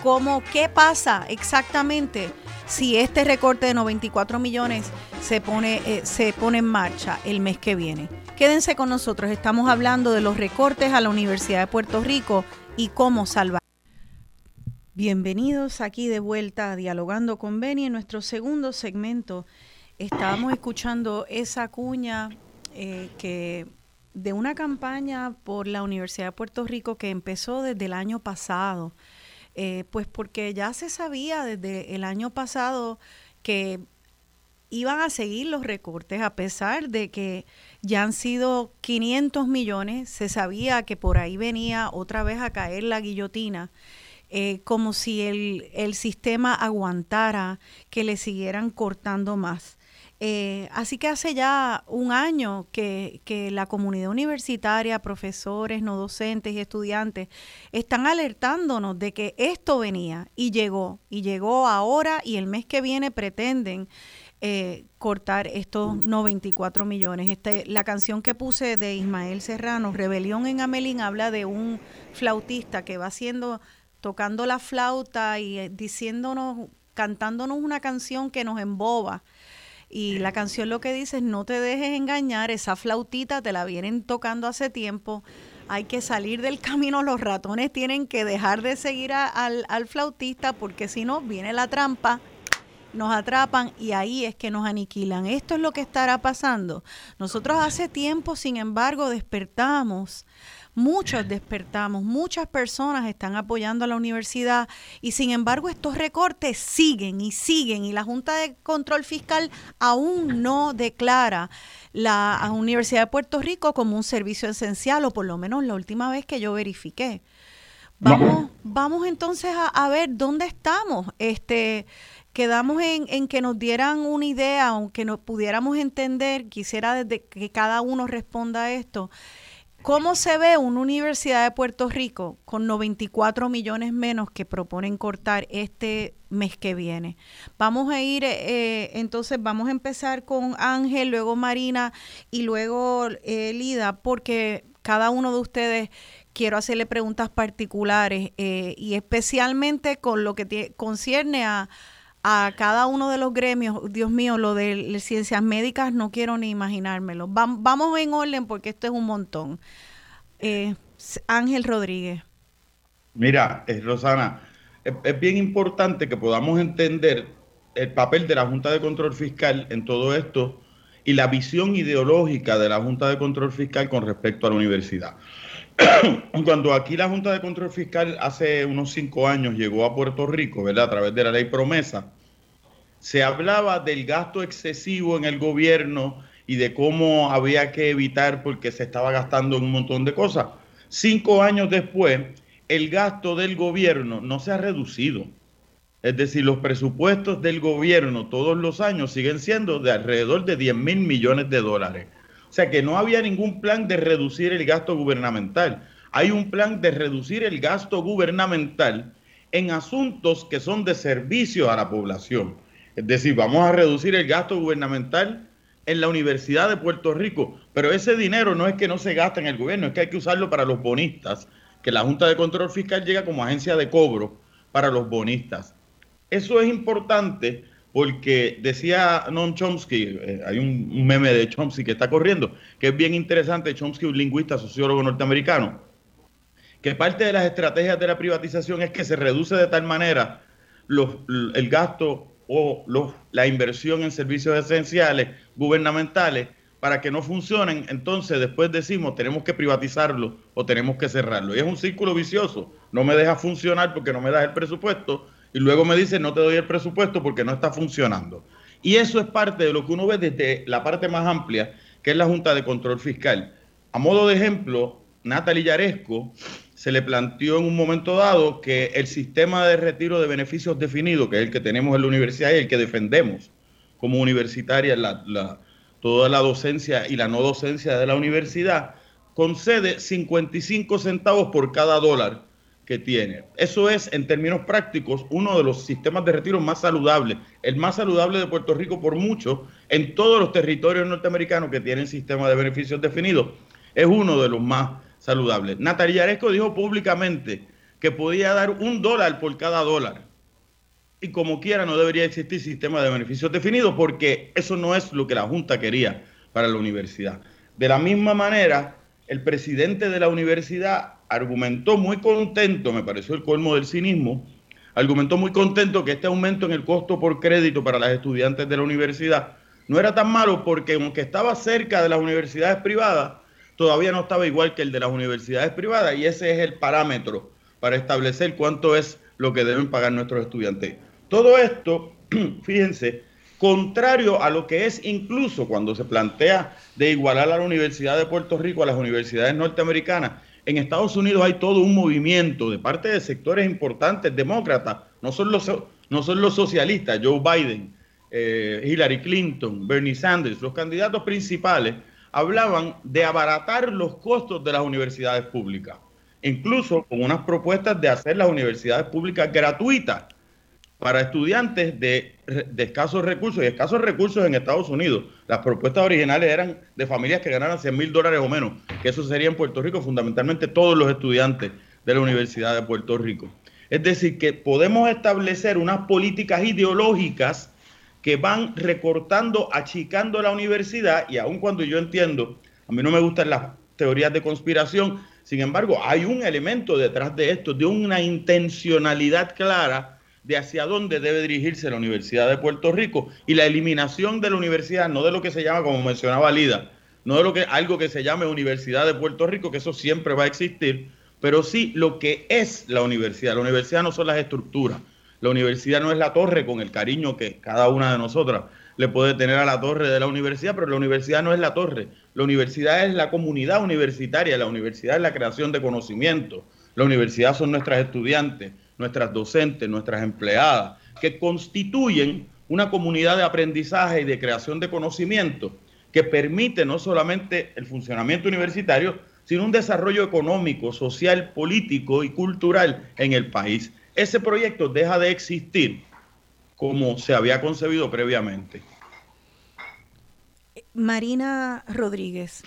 cómo, qué pasa exactamente si este recorte de noventa y cuatro millones se pone, eh, se pone en marcha el mes que viene. Quédense con nosotros, estamos hablando de los recortes a la Universidad de Puerto Rico y cómo salvar. Bienvenidos aquí de vuelta a Dialogando con Beni. En nuestro segundo segmento estábamos escuchando esa cuña eh, que de una campaña por la Universidad de Puerto Rico que empezó desde el año pasado. Eh, pues porque ya se sabía desde el año pasado que iban a seguir los recortes, a pesar de que ya han sido quinientos millones, se sabía que por ahí venía otra vez a caer la guillotina, eh, como si el, el sistema aguantara que le siguieran cortando más. Eh, así que hace ya un año que, que la comunidad universitaria, profesores, no docentes y estudiantes están alertándonos de que esto venía y llegó, y llegó ahora y el mes que viene pretenden eh, cortar estos noventa y cuatro millones. Este, la canción que puse de Ismael Serrano, Rebelión en Amelín, habla de un flautista que va haciendo, tocando la flauta y eh, diciéndonos, cantándonos una canción que nos emboba. Y la canción lo que dice es no te dejes engañar, esa flautita te la vienen tocando hace tiempo, hay que salir del camino, los ratones tienen que dejar de seguir a, al, al flautista porque si no viene la trampa, nos atrapan y ahí es que nos aniquilan. Esto es lo que estará pasando. Nosotros hace tiempo, sin embargo, despertamos. Muchos despertamos, muchas personas están apoyando a la universidad y sin embargo estos recortes siguen y siguen y la Junta de Control Fiscal aún no declara la Universidad de Puerto Rico como un servicio esencial, o por lo menos la última vez que yo verifiqué. Vamos, vamos entonces a, a ver dónde estamos. Este, quedamos en, en que nos dieran una idea, aunque no pudiéramos entender, quisiera desde que cada uno responda a esto. ¿Cómo se ve una Universidad de Puerto Rico con noventa y cuatro millones menos que proponen cortar este mes que viene? Vamos a ir, eh, entonces vamos a empezar con Ángel, luego Marina y luego eh, Lida, porque cada uno de ustedes quiero hacerle preguntas particulares eh, y especialmente con lo que t- concierne a, a cada uno de los gremios. Dios mío, lo de ciencias médicas no quiero ni imaginármelo. Vam- vamos en orden porque esto es un montón. Eh, Ángel Rodríguez. Mira, eh, Rosana, es, es bien importante que podamos entender el papel de la Junta de Control Fiscal en todo esto y la visión ideológica de la Junta de Control Fiscal con respecto a la universidad. Cuando aquí la Junta de Control Fiscal hace unos cinco años llegó a Puerto Rico, ¿verdad?, a través de la ley Promesa, se hablaba del gasto excesivo en el gobierno y de cómo había que evitar porque se estaba gastando en un montón de cosas. Cinco años después, el gasto del gobierno no se ha reducido. Es decir, los presupuestos del gobierno todos los años siguen siendo de alrededor de diez mil millones de dólares. O sea que no había ningún plan de reducir el gasto gubernamental. Hay un plan de reducir el gasto gubernamental en asuntos que son de servicio a la población. Es decir, vamos a reducir el gasto gubernamental en la Universidad de Puerto Rico. Pero ese dinero no es que no se gasta en el gobierno, es que hay que usarlo para los bonistas, que la Junta de Control Fiscal llega como agencia de cobro para los bonistas. Eso es importante. Porque decía Noam Chomsky, eh, hay un, un meme de Chomsky que está corriendo, que es bien interesante. Chomsky, un lingüista, sociólogo norteamericano, que parte de las estrategias de la privatización es que se reduce de tal manera los, el gasto o los, la inversión en servicios esenciales gubernamentales para que no funcionen. Entonces después decimos tenemos que privatizarlo o tenemos que cerrarlo. Y es un círculo vicioso, no me deja funcionar porque no me das el presupuesto, y luego me dicen no te doy el presupuesto porque no está funcionando. Y eso es parte de lo que uno ve desde la parte más amplia, que es la Junta de Control Fiscal. A modo de ejemplo, Natalie Jaresko se le planteó en un momento dado que el sistema de retiro de beneficios definido, que es el que tenemos en la universidad y el que defendemos como universitaria, la, la, toda la docencia y la no docencia de la universidad, concede cincuenta y cinco centavos por cada dólar que tiene. Eso es, en términos prácticos, uno de los sistemas de retiro más saludables, el más saludable de Puerto Rico por mucho, en todos los territorios norteamericanos que tienen sistema de beneficios definidos, es uno de los más saludables. Natalie Jaresko dijo públicamente que podía dar un dólar por cada dólar y como quiera no debería existir sistema de beneficios definidos porque eso no es lo que la Junta quería para la universidad. De la misma manera, el presidente de la universidad argumentó muy contento, me pareció el colmo del cinismo, argumentó muy contento que este aumento en el costo por crédito para las estudiantes de la universidad no era tan malo porque aunque estaba cerca de las universidades privadas, todavía no estaba igual que el de las universidades privadas y ese es el parámetro para establecer cuánto es lo que deben pagar nuestros estudiantes. Todo esto, fíjense, contrario a lo que es incluso cuando se plantea de igualar a la Universidad de Puerto Rico a las universidades norteamericanas. En Estados Unidos hay todo un movimiento de parte de sectores importantes demócratas, no son los, no son los socialistas, Joe Biden, eh, Hillary Clinton, Bernie Sanders, los candidatos principales hablaban de abaratar los costos de las universidades públicas, incluso con unas propuestas de hacer las universidades públicas gratuitas para estudiantes de, de escasos recursos, y escasos recursos en Estados Unidos. Las propuestas originales eran de familias que ganaran cien mil dólares o menos, que eso sería en Puerto Rico fundamentalmente todos los estudiantes de la Universidad de Puerto Rico. Es decir, que podemos establecer unas políticas ideológicas que van recortando, achicando la universidad, y aun cuando yo entiendo, a mí no me gustan las teorías de conspiración, sin embargo, hay un elemento detrás de esto, de una intencionalidad clara de hacia dónde debe dirigirse la Universidad de Puerto Rico y la eliminación de la universidad, no de lo que se llama, como mencionaba Lida, no de lo que algo que se llame Universidad de Puerto Rico, que eso siempre va a existir, pero sí lo que es la universidad. La universidad no son las estructuras, la universidad no es la torre, con el cariño que cada una de nosotras le puede tener a la torre de la universidad, pero la universidad no es la torre, la universidad es la comunidad universitaria, la universidad es la creación de conocimiento, la universidad son nuestras estudiantes, nuestras docentes, nuestras empleadas, que constituyen una comunidad de aprendizaje y de creación de conocimiento que permite no solamente el funcionamiento universitario, sino un desarrollo económico, social, político y cultural en el país. Ese proyecto deja de existir como se había concebido previamente. Marina Rodríguez.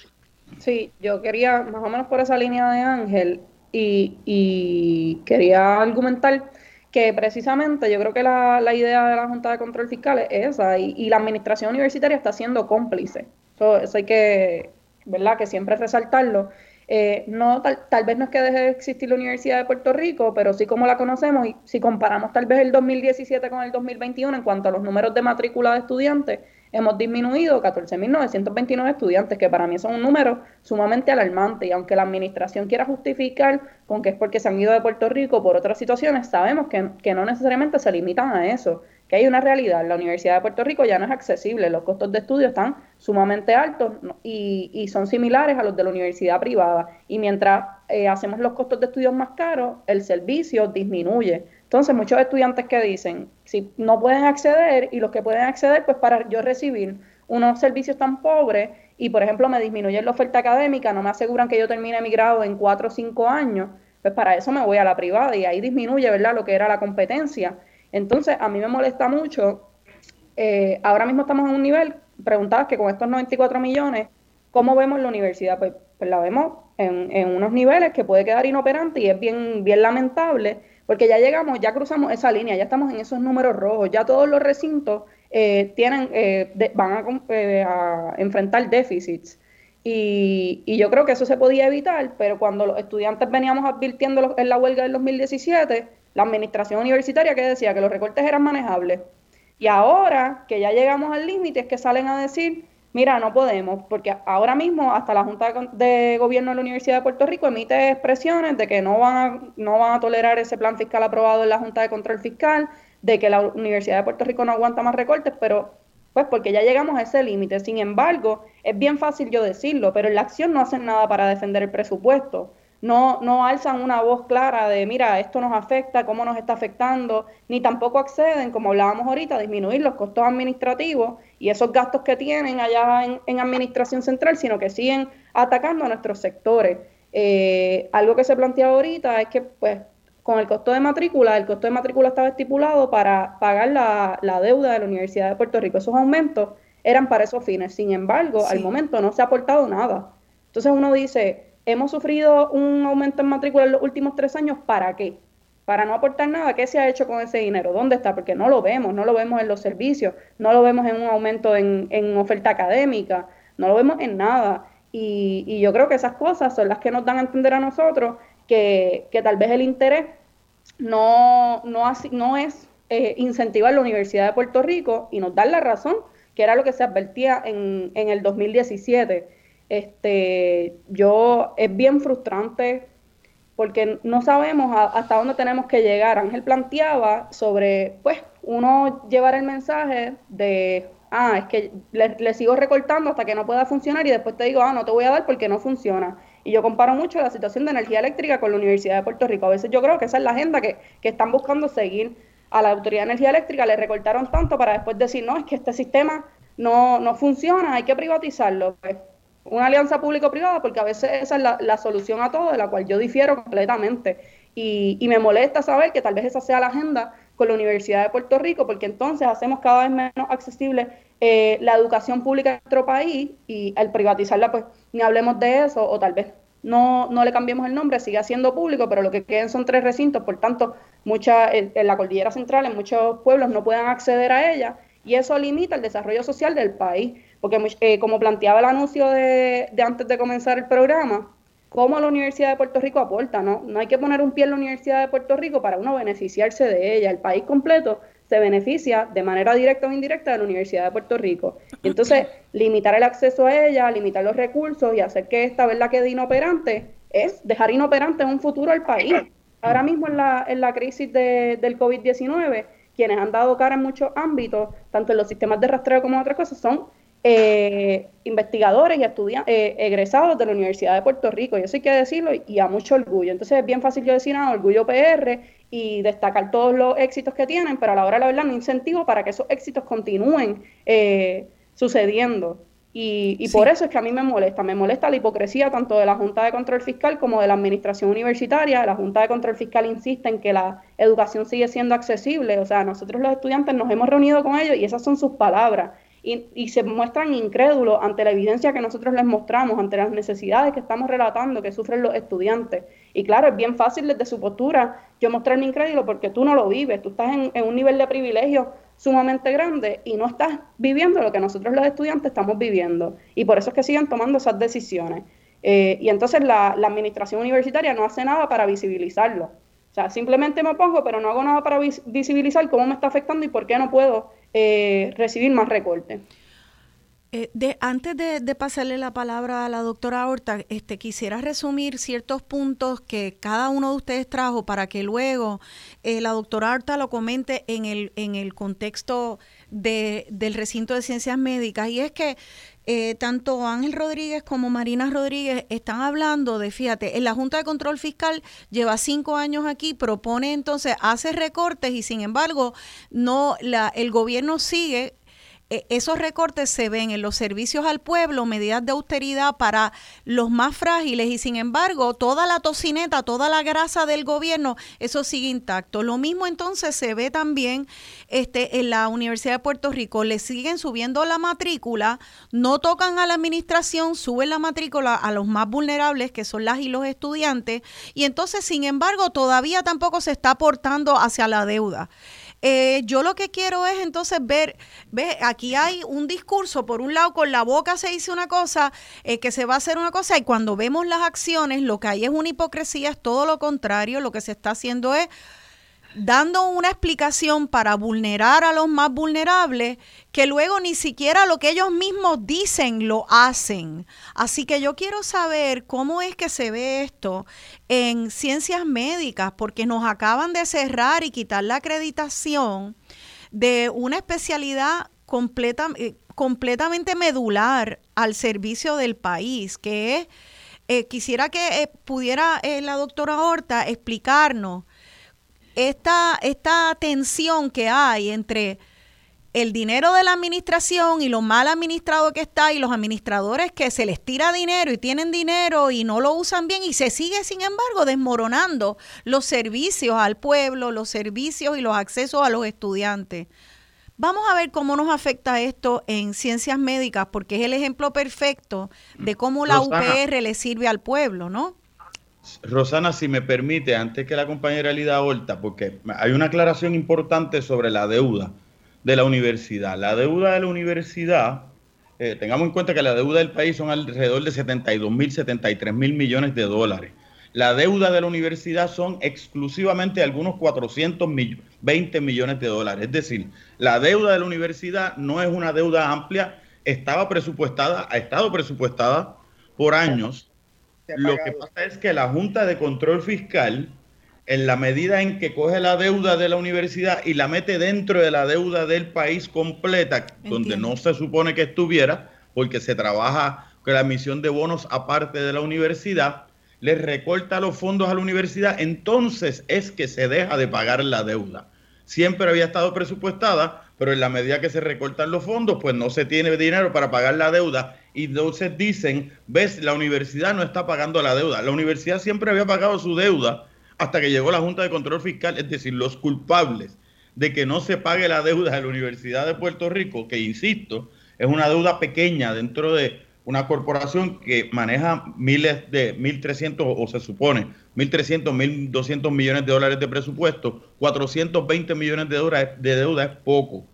Sí, yo quería, más o menos por esa línea de Ángel, Y, y quería argumentar que precisamente yo creo que la, la idea de la Junta de Control Fiscal es esa y, y la administración universitaria está siendo cómplice. So, eso hay que, ¿verdad?, que siempre resaltarlo. Eh, no tal, tal vez no es que deje de existir la Universidad de Puerto Rico, pero sí como la conocemos y si comparamos tal vez el dos mil diecisiete con el dos mil veintiuno en cuanto a los números de matrícula de estudiantes, hemos disminuido catorce mil novecientos veintinueve estudiantes, que para mí son un número sumamente alarmante y aunque la administración quiera justificar con que es porque se han ido de Puerto Rico por otras situaciones, sabemos que, que no necesariamente se limitan a eso, que hay una realidad, la Universidad de Puerto Rico ya no es accesible, los costos de estudio están sumamente altos y, y son similares a los de la universidad privada y mientras eh, hacemos los costos de estudios más caros, el servicio disminuye. Entonces, muchos estudiantes que dicen, si no pueden acceder, y los que pueden acceder, pues para yo recibir unos servicios tan pobres, y por ejemplo me disminuyen la oferta académica, no me aseguran que yo termine mi grado en cuatro o cinco años, pues para eso me voy a la privada, y ahí disminuye, ¿verdad?, lo que era la competencia. Entonces, a mí me molesta mucho, eh, ahora mismo estamos en un nivel, preguntabas que con estos noventa y cuatro millones, ¿cómo vemos la universidad? Pues, pues la vemos en, en unos niveles que puede quedar inoperante, y es bien, bien lamentable, porque ya llegamos, ya cruzamos esa línea, ya estamos en esos números rojos, ya todos los recintos eh, tienen, eh, de, van a, eh, a enfrentar déficits. Y, y yo creo que eso se podía evitar, pero cuando los estudiantes veníamos advirtiendo en la huelga del dos mil diecisiete, la administración universitaria que decía que los recortes eran manejables. Y ahora que ya llegamos al límite es que salen a decir, mira, no podemos, porque ahora mismo hasta la Junta de Gobierno de la Universidad de Puerto Rico emite expresiones de que no van a, no van a tolerar ese plan fiscal aprobado en la Junta de Control Fiscal, de que la Universidad de Puerto Rico no aguanta más recortes, pero pues porque ya llegamos a ese límite. Sin embargo, Es bien fácil yo decirlo, pero en la acción no hacen nada para defender el presupuesto. No, no alzan una voz clara de, mira, esto nos afecta, cómo nos está afectando, ni tampoco acceden, como hablábamos ahorita, a disminuir los costos administrativos y esos gastos que tienen allá en, en administración central, sino que siguen atacando a nuestros sectores. Eh, algo que se plantea ahorita es que, pues, con el costo de matrícula, el costo de matrícula estaba estipulado para pagar la, la deuda de la Universidad de Puerto Rico. Esos aumentos eran para esos fines. Sin embargo, sí. al momento no se ha aportado nada. Entonces uno dice... Hemos sufrido un aumento en matrícula en los últimos tres años, ¿para qué? Para no aportar nada. ¿Qué se ha hecho con ese dinero? ¿Dónde está? Porque no lo vemos, no lo vemos en los servicios, no lo vemos en un aumento en, en oferta académica, no lo vemos en nada. Y, y yo creo que esas cosas son las que nos dan a entender a nosotros que, que tal vez el interés no, no, así, no es eh, incentivar la Universidad de Puerto Rico y nos dan la razón, que era lo que se advertía en, en el dos mil diecisiete. Este, yo, es bien frustrante porque no sabemos a, hasta dónde tenemos que llegar. Ángel planteaba sobre, pues, uno llevar el mensaje de, ah, es que le, le sigo recortando hasta que no pueda funcionar y después te digo, ah, no te voy a dar porque no funciona. Y yo comparo mucho la situación de energía eléctrica con la Universidad de Puerto Rico. A veces yo creo que esa es la agenda que, que están buscando seguir. A la Autoridad de Energía Eléctrica le recortaron tanto para después decir, no, es que este sistema no, no funciona, hay que privatizarlo, pues. Una alianza público-privada, porque a veces esa es la, la solución a todo, de la cual yo difiero completamente. Y, y me molesta saber que tal vez esa sea la agenda con la Universidad de Puerto Rico, porque entonces hacemos cada vez menos accesible eh, la educación pública en nuestro país, y al privatizarla, pues, ni hablemos de eso, o tal vez no, no le cambiemos el nombre, siga siendo público, pero lo que queden son tres recintos, por tanto, mucha, en, en la Cordillera Central, en muchos pueblos no puedan acceder a ella, y eso limita el desarrollo social del país. Porque eh, como planteaba el anuncio de, de antes de comenzar el programa, ¿cómo la Universidad de Puerto Rico aporta? No, no hay que poner un pie en la Universidad de Puerto Rico para uno beneficiarse de ella. El país completo se beneficia de manera directa o indirecta de la Universidad de Puerto Rico. Y entonces, limitar el acceso a ella, limitar los recursos y hacer que esta verdad quede inoperante, es dejar inoperante en un futuro al país. Ahora mismo en la, en la crisis de, del covid diecinueve, quienes han dado cara en muchos ámbitos, tanto en los sistemas de rastreo como en otras cosas, son Eh, investigadores y estudiantes eh, egresados de la Universidad de Puerto Rico, y eso hay que decirlo, y, y a mucho orgullo. Entonces es bien fácil yo decir, ah, orgullo P R y destacar todos los éxitos que tienen, pero a la hora de la verdad no incentivo para que esos éxitos continúen eh, sucediendo, y, y sí. por eso es que a mí me molesta, me molesta la hipocresía tanto de la Junta de Control Fiscal como de la Administración Universitaria. La Junta de Control Fiscal insiste en que la educación sigue siendo accesible, o sea, nosotros los estudiantes nos hemos reunido con ellos y esas son sus palabras. Y, y se muestran incrédulos ante la evidencia que nosotros les mostramos, ante las necesidades que estamos relatando, que sufren los estudiantes. Y claro, es bien fácil desde su postura yo mostrarme incrédulo porque tú no lo vives, tú estás en, en un nivel de privilegio sumamente grande y no estás viviendo lo que nosotros los estudiantes estamos viviendo. Y por eso es que siguen tomando esas decisiones. Eh, y entonces la, la administración universitaria no hace nada para visibilizarlo. O sea, simplemente me opongo, pero no hago nada para vis- visibilizar cómo me está afectando y por qué no puedo Eh, recibir más recortes. Eh, de, antes de, de pasarle la palabra a la doctora Horta, este, quisiera resumir ciertos puntos que cada uno de ustedes trajo para que luego eh, la doctora Horta lo comente en el, en el contexto de, del recinto de ciencias médicas. Y es que Eh, tanto Ángel Rodríguez como Marina Rodríguez están hablando de, fíjate, en la Junta de Control Fiscal lleva cinco años aquí, propone entonces, hace recortes y sin embargo no la, el gobierno sigue. Esos recortes se ven en los servicios al pueblo, medidas de austeridad para los más frágiles y sin embargo toda la tocineta, toda la grasa del gobierno, eso sigue intacto. Lo mismo entonces se ve también este, en la Universidad de Puerto Rico, le siguen subiendo la matrícula, no tocan a la administración, suben la matrícula a los más vulnerables que son las y los estudiantes y entonces sin embargo todavía tampoco se está aportando hacia la deuda. Eh, yo lo que quiero es entonces ver, ve, aquí hay un discurso, por un lado con la boca se dice una cosa, eh, que se va a hacer una cosa y cuando vemos las acciones lo que hay es una hipocresía, es todo lo contrario, lo que se está haciendo es dando una explicación para vulnerar a los más vulnerables que luego ni siquiera lo que ellos mismos dicen lo hacen. Así que yo quiero saber cómo es que se ve esto en ciencias médicas, porque nos acaban de cerrar y quitar la acreditación de una especialidad completa, completamente medular al servicio del país, que es, eh, quisiera que eh, pudiera eh, la doctora Horta explicarnos esta, esta tensión que hay entre el dinero de la administración y lo mal administrado que está, y los administradores que se les tira dinero y tienen dinero y no lo usan bien, y se sigue, sin embargo, desmoronando los servicios al pueblo, los servicios y los accesos a los estudiantes. Vamos a ver cómo nos afecta esto en ciencias médicas, porque es el ejemplo perfecto de cómo la Rosana, U P R le sirve al pueblo, ¿no? Rosana, si me permite, antes que la compañera Lida Horta, porque hay una aclaración importante sobre la deuda de la universidad. La deuda de la universidad, eh, tengamos en cuenta que la deuda del país son alrededor de setenta y dos mil, setenta y tres mil millones de dólares. La deuda de la universidad son exclusivamente algunos cuatrocientos veinte millones de dólares. Es decir, la deuda de la universidad no es una deuda amplia, estaba presupuestada, ha estado presupuestada por años. Lo que pasa es que la Junta de Control Fiscal, en la medida en que coge la deuda de la universidad y la mete dentro de la deuda del país completa, entiendo, donde no se supone que estuviera, porque se trabaja con la emisión de bonos aparte de la universidad, le recorta los fondos a la universidad, entonces es que se deja de pagar la deuda. Siempre había estado presupuestada, pero en la medida que se recortan los fondos, pues no se tiene dinero para pagar la deuda. Y entonces dicen, ves, la universidad no está pagando la deuda. La universidad siempre había pagado su deuda hasta que llegó la Junta de Control Fiscal, es decir, los culpables de que no se pague la deuda de la Universidad de Puerto Rico, que insisto, es una deuda pequeña dentro de una corporación que maneja miles de mil trescientos, o se supone, mil trescientos, mil doscientos millones de dólares de presupuesto, cuatrocientos veinte millones de dólares de deuda es poco.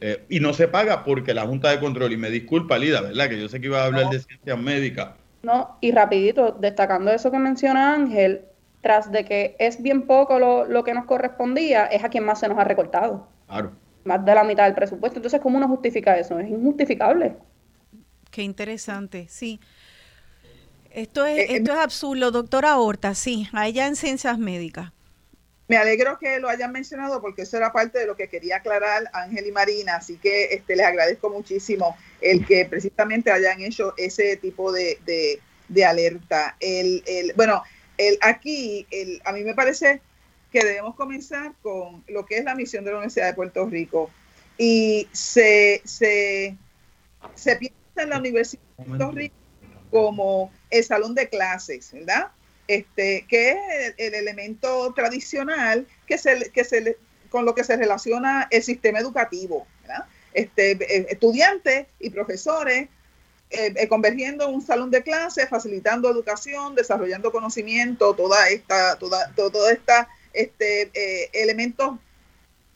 Eh, y no se paga porque la Junta de Control, y me disculpa, Lida, ¿verdad?, que yo sé que iba a hablar no. de ciencias médicas. No, y rapidito, destacando eso que menciona Ángel, tras de que es bien poco lo, lo que nos correspondía, es a quien más se nos ha recortado. Claro. Más de la mitad del presupuesto. Entonces, ¿cómo uno justifica eso? Es injustificable. Qué interesante, sí. Esto es, eh, esto es absurdo, doctora Horta, sí, allá en ciencias médicas. Me alegro que lo hayan mencionado porque eso era parte de lo que quería aclarar Ángel y Marina, así que este, les agradezco muchísimo el que precisamente hayan hecho ese tipo de, de, de alerta. El, el, bueno... El, aquí, el, a mí me parece que debemos comenzar con lo que es la misión de la Universidad de Puerto Rico. Y se, se, se piensa en la Universidad de Puerto Rico como el salón de clases, ¿verdad? Este, que es el, el elemento tradicional que se, que se, con lo que se relaciona el sistema educativo, ¿verdad? Este, estudiantes y profesores Eh, eh, convergiendo en un salón de clases, facilitando educación, desarrollando conocimiento, toda esta, toda, todo, todo esta, este eh, elementos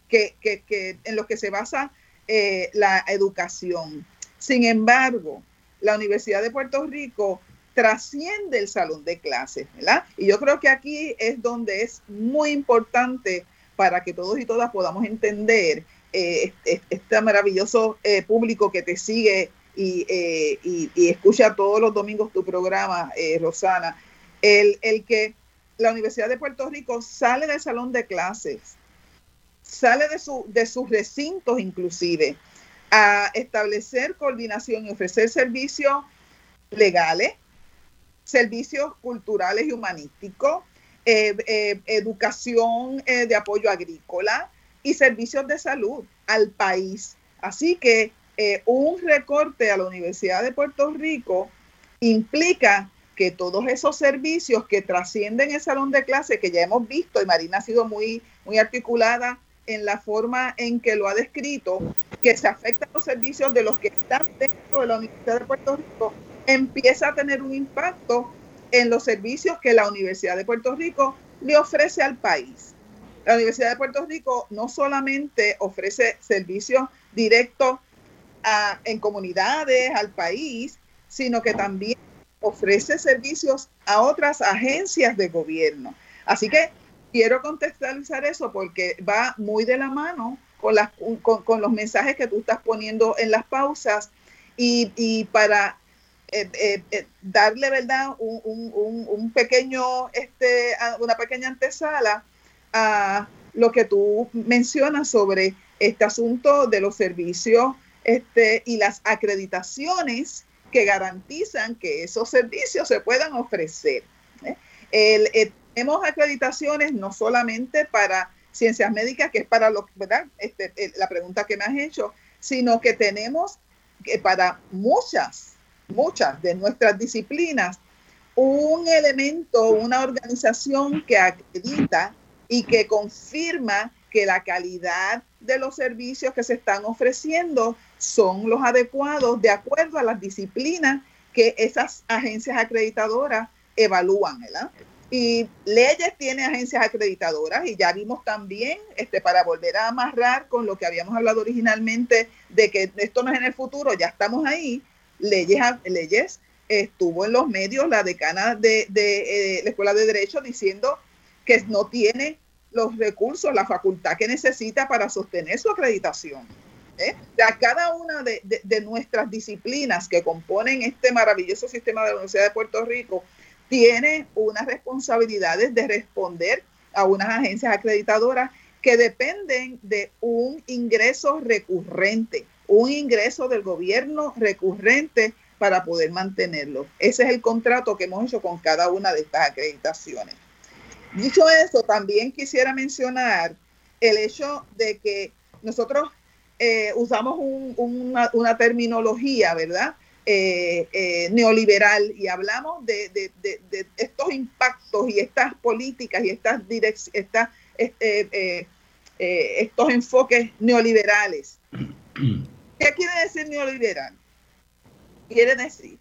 que, que, que en los que se basa eh, la educación. Sin embargo, la Universidad de Puerto Rico trasciende el salón de clases, ¿verdad? Y yo creo que aquí es donde es muy importante para que todos y todas podamos entender eh, este, este maravilloso eh, público que te sigue Y, eh, y, y escucha todos los domingos tu programa, eh, Rosana, el, el que la Universidad de Puerto Rico sale del salón de clases, sale de, su, de sus recintos inclusive, a establecer coordinación y ofrecer servicios legales, servicios culturales y humanísticos, eh, eh, educación eh, de apoyo agrícola y servicios de salud al país. Así que Eh, un recorte a la Universidad de Puerto Rico implica que todos esos servicios que trascienden el salón de clase, que ya hemos visto, y Marina ha sido muy, muy articulada en la forma en que lo ha descrito, que se afectan los servicios de los que están dentro de la Universidad de Puerto Rico, empieza a tener un impacto en los servicios que la Universidad de Puerto Rico le ofrece al país. La Universidad de Puerto Rico no solamente ofrece servicios directos A, en comunidades, al país, sino que también ofrece servicios a otras agencias de gobierno. Así que quiero contextualizar eso porque va muy de la mano con, las, con, con los mensajes que tú estás poniendo en las pausas y, y para eh, eh, darle, ¿verdad?, un, un, un pequeño, este, una pequeña antesala a lo que tú mencionas sobre este asunto de los servicios este, y las acreditaciones que garantizan que esos servicios se puedan ofrecer. ¿eh? El, el, tenemos acreditaciones no solamente para ciencias médicas, que es para lo, ¿verdad? Este, el, la pregunta que me has hecho, sino que tenemos que para muchas, muchas de nuestras disciplinas, un elemento, una organización que acredita y que confirma que la calidad de los servicios que se están ofreciendo son los adecuados de acuerdo a las disciplinas que esas agencias acreditadoras evalúan, ¿verdad? Y leyes tiene agencias acreditadoras, y ya vimos también, este, para volver a amarrar con lo que habíamos hablado originalmente de que esto no es en el futuro, ya estamos ahí, leyes, leyes estuvo en los medios la decana de, de eh, la Escuela de Derecho diciendo que no tiene los recursos, la facultad que necesita para sostener su acreditación. ¿eh? O sea, cada una de, de, de nuestras disciplinas que componen este maravilloso sistema de la Universidad de Puerto Rico tiene unas responsabilidades de responder a unas agencias acreditadoras que dependen de un ingreso recurrente, un ingreso del gobierno recurrente para poder mantenerlo. Ese es el contrato que hemos hecho con cada una de estas acreditaciones. Dicho eso, también quisiera mencionar el hecho de que nosotros eh, usamos un, una, una terminología, ¿verdad?, eh, eh, neoliberal, y hablamos de, de, de, de estos impactos y estas políticas y estas direc- estas, este, eh, eh, estos enfoques neoliberales. ¿Qué quiere decir neoliberal? Quiere decir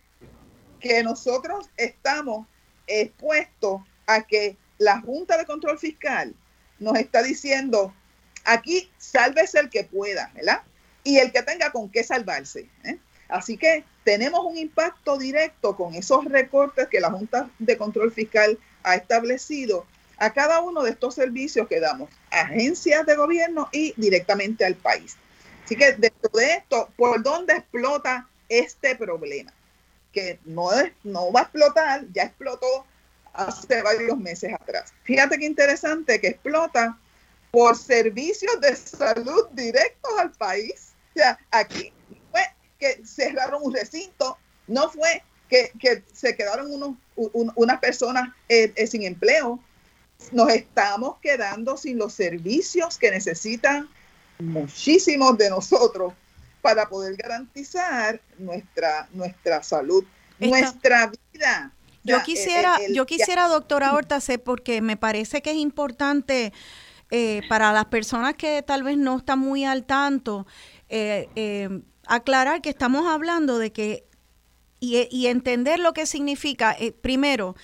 que nosotros estamos expuestos a que la Junta de Control Fiscal nos está diciendo, aquí sálvese el que pueda, ¿verdad? Y el que tenga con qué salvarse. ¿eh? Así que tenemos un impacto directo con esos recortes que la Junta de Control Fiscal ha establecido a cada uno de estos servicios que damos a agencias de gobierno y directamente al país. Así que dentro de esto, ¿por dónde explota este problema? Que no, es, no va a explotar, ya explotó hace varios meses atrás. Fíjate qué interesante que explota por servicios de salud directos al país. O sea, aquí fue que cerraron un recinto, no fue que, que se quedaron unos, un, unas personas eh, eh, sin empleo. Nos estamos quedando sin los servicios que necesitan muchísimos de nosotros para poder garantizar nuestra, nuestra salud, Esta. nuestra vida. Yo quisiera, yo quisiera, doctora Horta, porque me parece que es importante eh, para las personas que tal vez no están muy al tanto, eh, eh, aclarar que estamos hablando de que, y, y entender lo que significa. Eh, primero,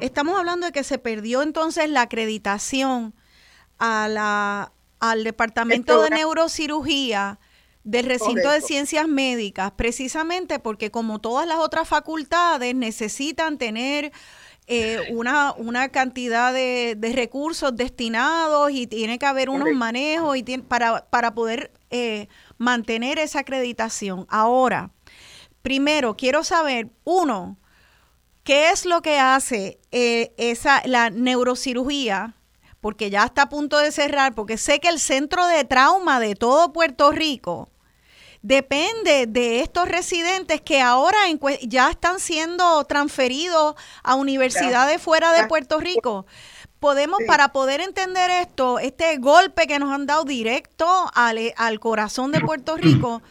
estamos hablando de que se perdió entonces la acreditación a la, al Departamento de Neurocirugía del recinto Correcto. de ciencias médicas, precisamente porque como todas las otras facultades necesitan tener eh, una, una cantidad de, de recursos destinados y tiene que haber unos Correcto. manejos y tiene, para, para poder eh, mantener esa acreditación. Ahora, primero quiero saber, uno, ¿qué es lo que hace eh, esa la neurocirugía? Porque ya está a punto de cerrar, porque sé que el centro de trauma de todo Puerto Rico depende de estos residentes que ahora ya están siendo transferidos a universidades fuera de Puerto Rico. Podemos, sí. Para poder entender esto, este golpe que nos han dado directo al, al corazón de Puerto Rico,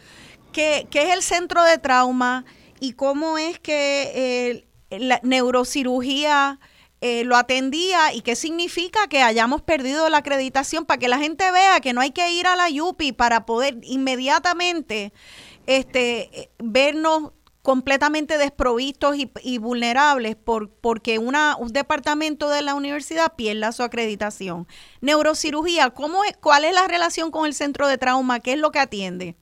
¿qué es el centro de trauma y cómo es que eh, la neurocirugía eh, lo atendía y qué significa que hayamos perdido la acreditación, para que la gente vea que no hay que ir a la Yupi para poder inmediatamente este, vernos completamente desprovistos y, y vulnerables por porque una, un departamento de la universidad pierda su acreditación? Neurocirugía, ¿cómo es, ¿cuál es la relación con el centro de trauma? ¿Qué es lo que atiende?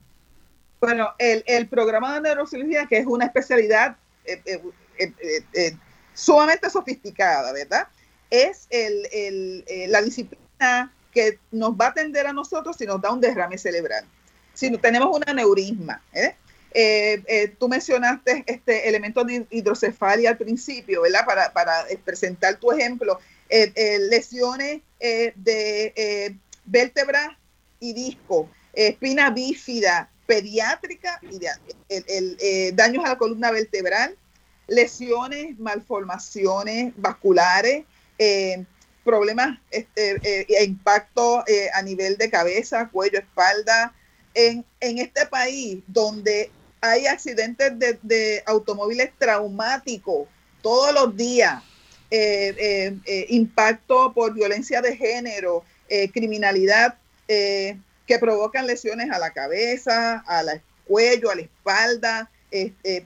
Bueno, el, el programa de neurocirugía, que es una especialidad eh, eh, eh, eh, sumamente sofisticada, ¿verdad? Es el, el, eh, la disciplina que nos va a atender a nosotros si nos da un derrame cerebral, si no, tenemos un aneurisma. ¿eh? Eh, eh, tú mencionaste este elemento de hidrocefalia al principio, ¿verdad? Para, para eh, presentar tu ejemplo, eh, eh, lesiones eh, de eh, vértebras y disco, espina bífida pediátrica y de, el, el, eh, daños a la columna vertebral, lesiones, malformaciones vasculares, eh, problemas, este, eh, impacto eh, a nivel de cabeza, cuello, espalda. En, en este país donde hay accidentes de, de automóviles traumáticos todos los días, eh, eh, eh, impacto por violencia de género, eh, criminalidad, eh, que provocan lesiones a la cabeza, al cuello, a la espalda, eh, eh,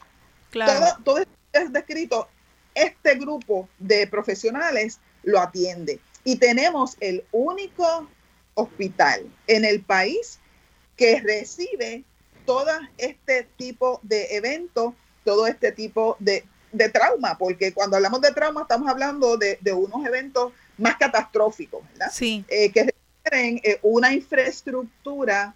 claro. todo, todo esto es descrito, este grupo de profesionales lo atiende. Y tenemos el único hospital en el país que recibe todo este tipo de eventos, todo este tipo de, de trauma, porque cuando hablamos de trauma estamos hablando de, de unos eventos más catastróficos, ¿verdad? Sí. Eh, que requieren eh, una infraestructura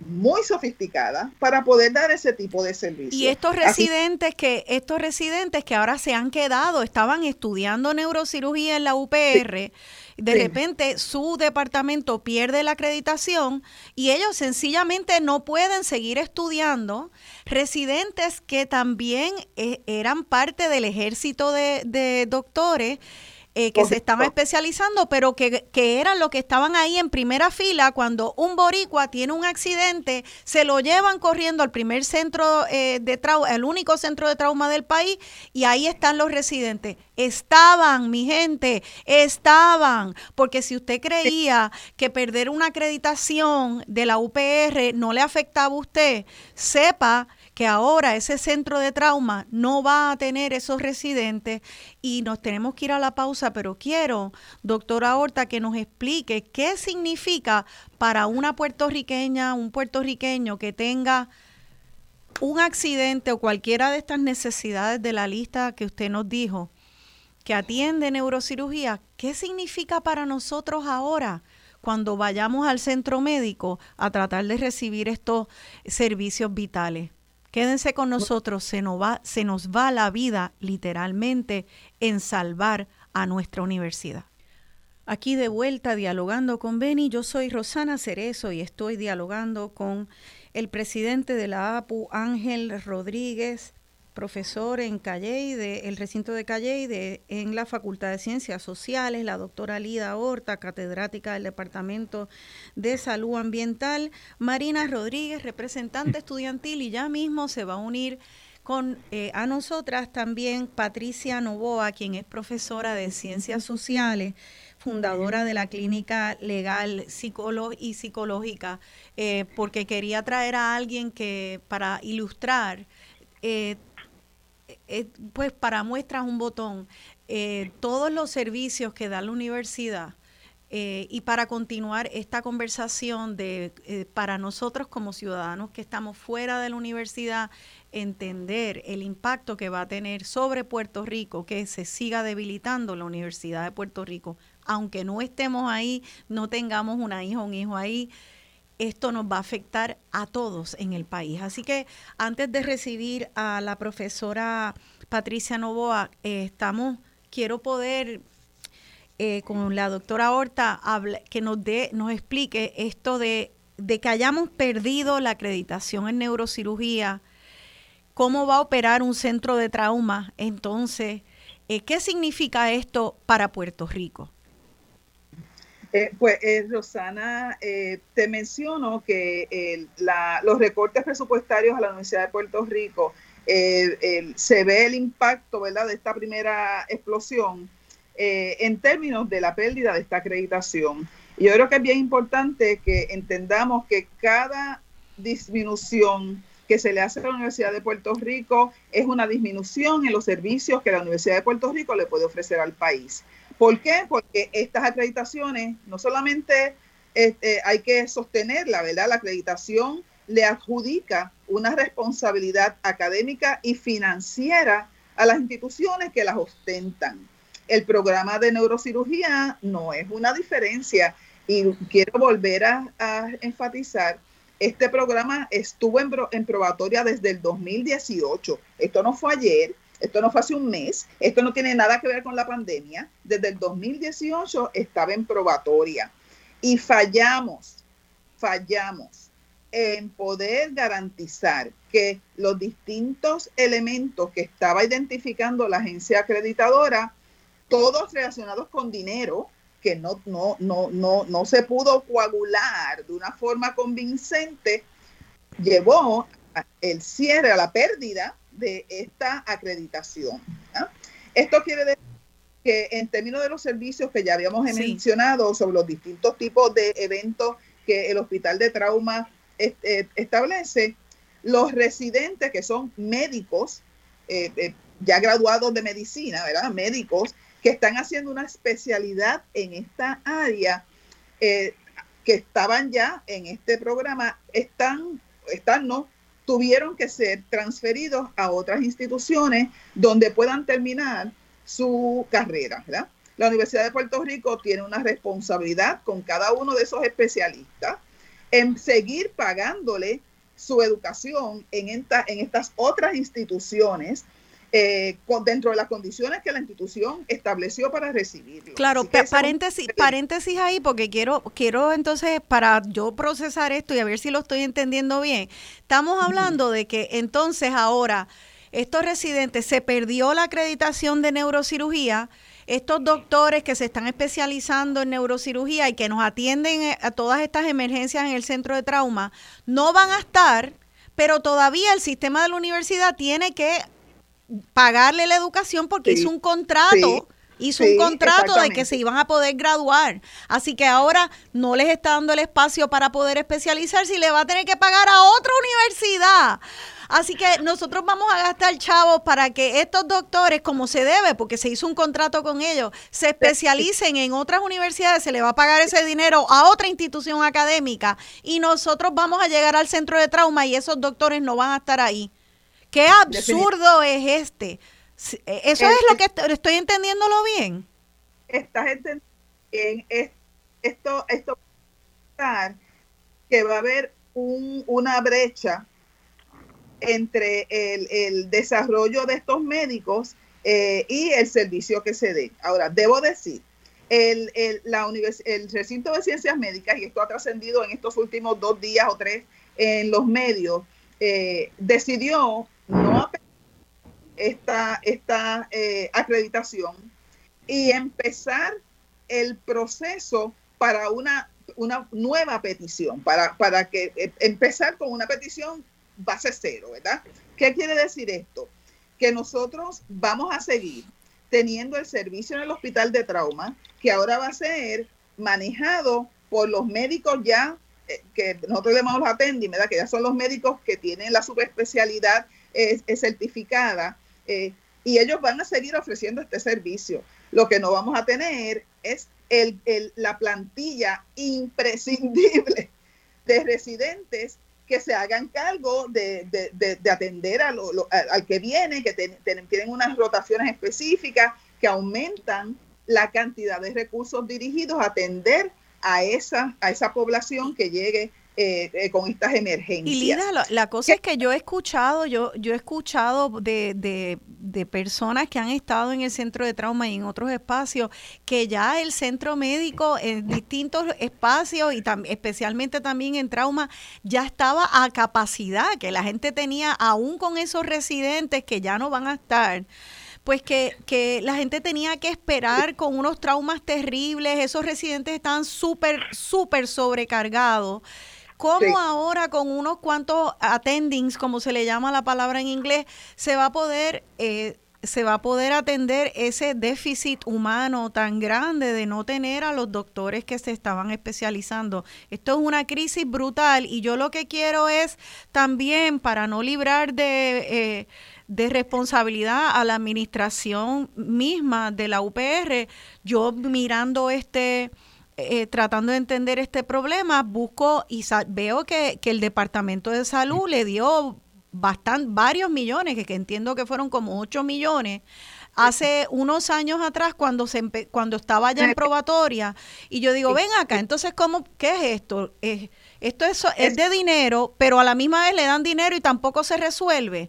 muy sofisticada para poder dar ese tipo de servicios. Y estos residentes Así, que estos residentes que ahora se han quedado, estaban estudiando neurocirugía en la U P R, sí. De repente su departamento pierde la acreditación y ellos sencillamente no pueden seguir estudiando. Residentes que también eh, eran parte del ejército de, de doctores eh, que Correcto. Se estaban especializando, pero que, que eran los que estaban ahí en primera fila cuando un boricua tiene un accidente, se lo llevan corriendo al primer centro eh, de trauma, al único centro de trauma del país, y ahí están los residentes. Estaban, mi gente, estaban, porque si usted creía que perder una acreditación de la U P R no le afectaba a usted, sepa que ahora ese centro de trauma no va a tener esos residentes y nos tenemos que ir a la pausa, pero quiero, doctora Horta, que nos explique qué significa para una puertorriqueña, un puertorriqueño que tenga un accidente o cualquiera de estas necesidades de la lista que usted nos dijo, que atiende neurocirugía, ¿qué significa para nosotros ahora cuando vayamos al centro médico a tratar de recibir estos servicios vitales? Quédense con nosotros, se nos va, se nos va la vida literalmente en salvar a nuestra universidad. Aquí de vuelta dialogando con Beni, yo soy Rosana Cerezo y estoy dialogando con el presidente de la A P U, Ángel Rodríguez, profesor en Calley, de, el recinto de Calley, de, en la Facultad de Ciencias Sociales, la doctora Lida Horta, catedrática del Departamento de Salud Ambiental, Marina Rodríguez, representante estudiantil, y ya mismo se va a unir con eh, a nosotras también Patricia Novoa, quien es profesora de Ciencias Sociales, fundadora de la Clínica Legal Psicolo- y Psicológica, eh, porque quería traer a alguien que para ilustrar eh, Eh, pues para muestras un botón, eh, todos los servicios que da la universidad eh, y para continuar esta conversación de eh, para nosotros como ciudadanos que estamos fuera de la universidad, entender el impacto que va a tener sobre Puerto Rico, que se siga debilitando la Universidad de Puerto Rico, aunque no estemos ahí, no tengamos una hija o un hijo ahí. Esto nos va a afectar a todos en el país. Así que antes de recibir a la profesora Patricia Novoa, eh, estamos, quiero poder eh, con la doctora Horta habla, que nos dé, nos explique esto de, de que hayamos perdido la acreditación en neurocirugía, cómo va a operar un centro de trauma. Entonces, eh, ¿qué significa esto para Puerto Rico? Eh, pues, eh, Rosana, eh, te menciono que eh, la, los recortes presupuestarios a la Universidad de Puerto Rico, eh, eh, se ve el impacto, ¿verdad?, de esta primera explosión eh, en términos de la pérdida de esta acreditación. Y yo creo que es bien importante que entendamos que cada disminución que se le hace a la Universidad de Puerto Rico es una disminución en los servicios que la Universidad de Puerto Rico le puede ofrecer al país. ¿Por qué? Porque estas acreditaciones no solamente este, hay que sostenerla, ¿verdad? La acreditación le adjudica una responsabilidad académica y financiera a las instituciones que las ostentan. El programa de neurocirugía no es una diferencia y quiero volver a, a enfatizar, este programa estuvo en, en probatoria desde el dos mil dieciocho. Esto no fue ayer. Esto no fue hace un mes, esto no tiene nada que ver con la pandemia. Desde el dos mil dieciocho estaba en probatoria y fallamos, fallamos. en poder garantizar que los distintos elementos que estaba identificando la agencia acreditadora, todos relacionados con dinero, que no, no, no, no, no se pudo coagular de una forma convincente, llevó el cierre, a la pérdida de esta acreditación, ¿no? Esto quiere decir que en términos de los servicios que ya habíamos sí. mencionado sobre los distintos tipos de eventos que el Hospital de Trauma establece, los residentes que son médicos, eh, eh, ya graduados de medicina, ¿verdad? Médicos que están haciendo una especialidad en esta área, eh, que estaban ya en este programa, están, están no, tuvieron que ser transferidos a otras instituciones donde puedan terminar su carrera, ¿verdad? La Universidad de Puerto Rico tiene una responsabilidad con cada uno de esos especialistas en seguir pagándole su educación en, esta, en estas otras instituciones, eh, con, dentro de las condiciones que la institución estableció para recibirlo. Claro, pa- paréntesis, un... paréntesis ahí, porque quiero, quiero entonces, para yo procesar esto y a ver si lo estoy entendiendo bien, estamos hablando uh-huh. de que entonces ahora estos residentes, se perdió la acreditación de neurocirugía, estos doctores que se están especializando en neurocirugía y que nos atienden a todas estas emergencias en el centro de trauma, no van a estar, pero todavía el sistema de la universidad tiene que pagarle la educación porque sí, hizo un contrato, sí, hizo sí, un contrato de que se iban a poder graduar. Así que ahora no les está dando el espacio para poder especializarse y le va a tener que pagar a otra universidad. Así que nosotros vamos a gastar chavos para que estos doctores, como se debe, porque se hizo un contrato con ellos, se especialicen en otras universidades, se les va a pagar ese dinero a otra institución académica y nosotros vamos a llegar al centro de trauma y esos doctores no van a estar ahí. ¡Qué absurdo es este! ¿Eso es lo que estoy, estoy entendiéndolo bien? Estás entendiendo bien. Esto, esto que va a haber un, una brecha entre el, el desarrollo de estos médicos eh, y el servicio que se dé. Ahora, debo decir, el, el, la univers- el recinto de ciencias médicas, y esto ha trascendido en estos últimos dos días o tres en los medios, eh, decidió no apelar esta, esta eh, acreditación y empezar el proceso para una, una nueva petición, para, para que eh, empezar con una petición base cero, ¿verdad? ¿Qué quiere decir esto? Que nosotros vamos a seguir teniendo el servicio en el Hospital de Trauma, que ahora va a ser manejado por los médicos ya, eh, que nosotros llamamos los atendi, ¿verdad? Que ya son los médicos que tienen la subespecialidad eh, certificada, eh, y ellos van a seguir ofreciendo este servicio. Lo que no vamos a tener es el, el, la plantilla imprescindible de residentes que se hagan cargo de, de, de, de atender a lo, lo, al que viene, que te, te, tienen unas rotaciones específicas que aumentan la cantidad de recursos dirigidos a atender a esa, a esa población que llegue eh, eh, con estas emergencias. Y Lida, la, la cosa ¿Qué? es que yo he escuchado, yo, yo he escuchado de, de, de personas que han estado en el centro de trauma y en otros espacios, que ya el centro médico en distintos espacios y tam- especialmente también en trauma, ya estaba a capacidad, que la gente tenía, aún con esos residentes que ya no van a estar, pues que, que la gente tenía que esperar con unos traumas terribles, esos residentes estaban súper, súper sobrecargados. ¿Cómo sí. ahora con unos cuantos attendings, como se le llama la palabra en inglés, se va a poder eh, se va a poder atender ese déficit humano tan grande de no tener a los doctores que se estaban especializando? Esto es una crisis brutal y yo lo que quiero es también, para no librar de... Eh, de responsabilidad a la administración misma de la U P R, yo mirando este, eh, tratando de entender este problema, busco y sa- veo que, que el Departamento de Salud le dio bastante, varios millones, que, que entiendo que fueron como ocho millones, hace unos años atrás cuando se empe- cuando estaba ya en probatoria, y yo digo, ven acá, entonces, ¿cómo, qué es esto? Eh, esto es, es de dinero, pero a la misma vez le dan dinero y tampoco se resuelve.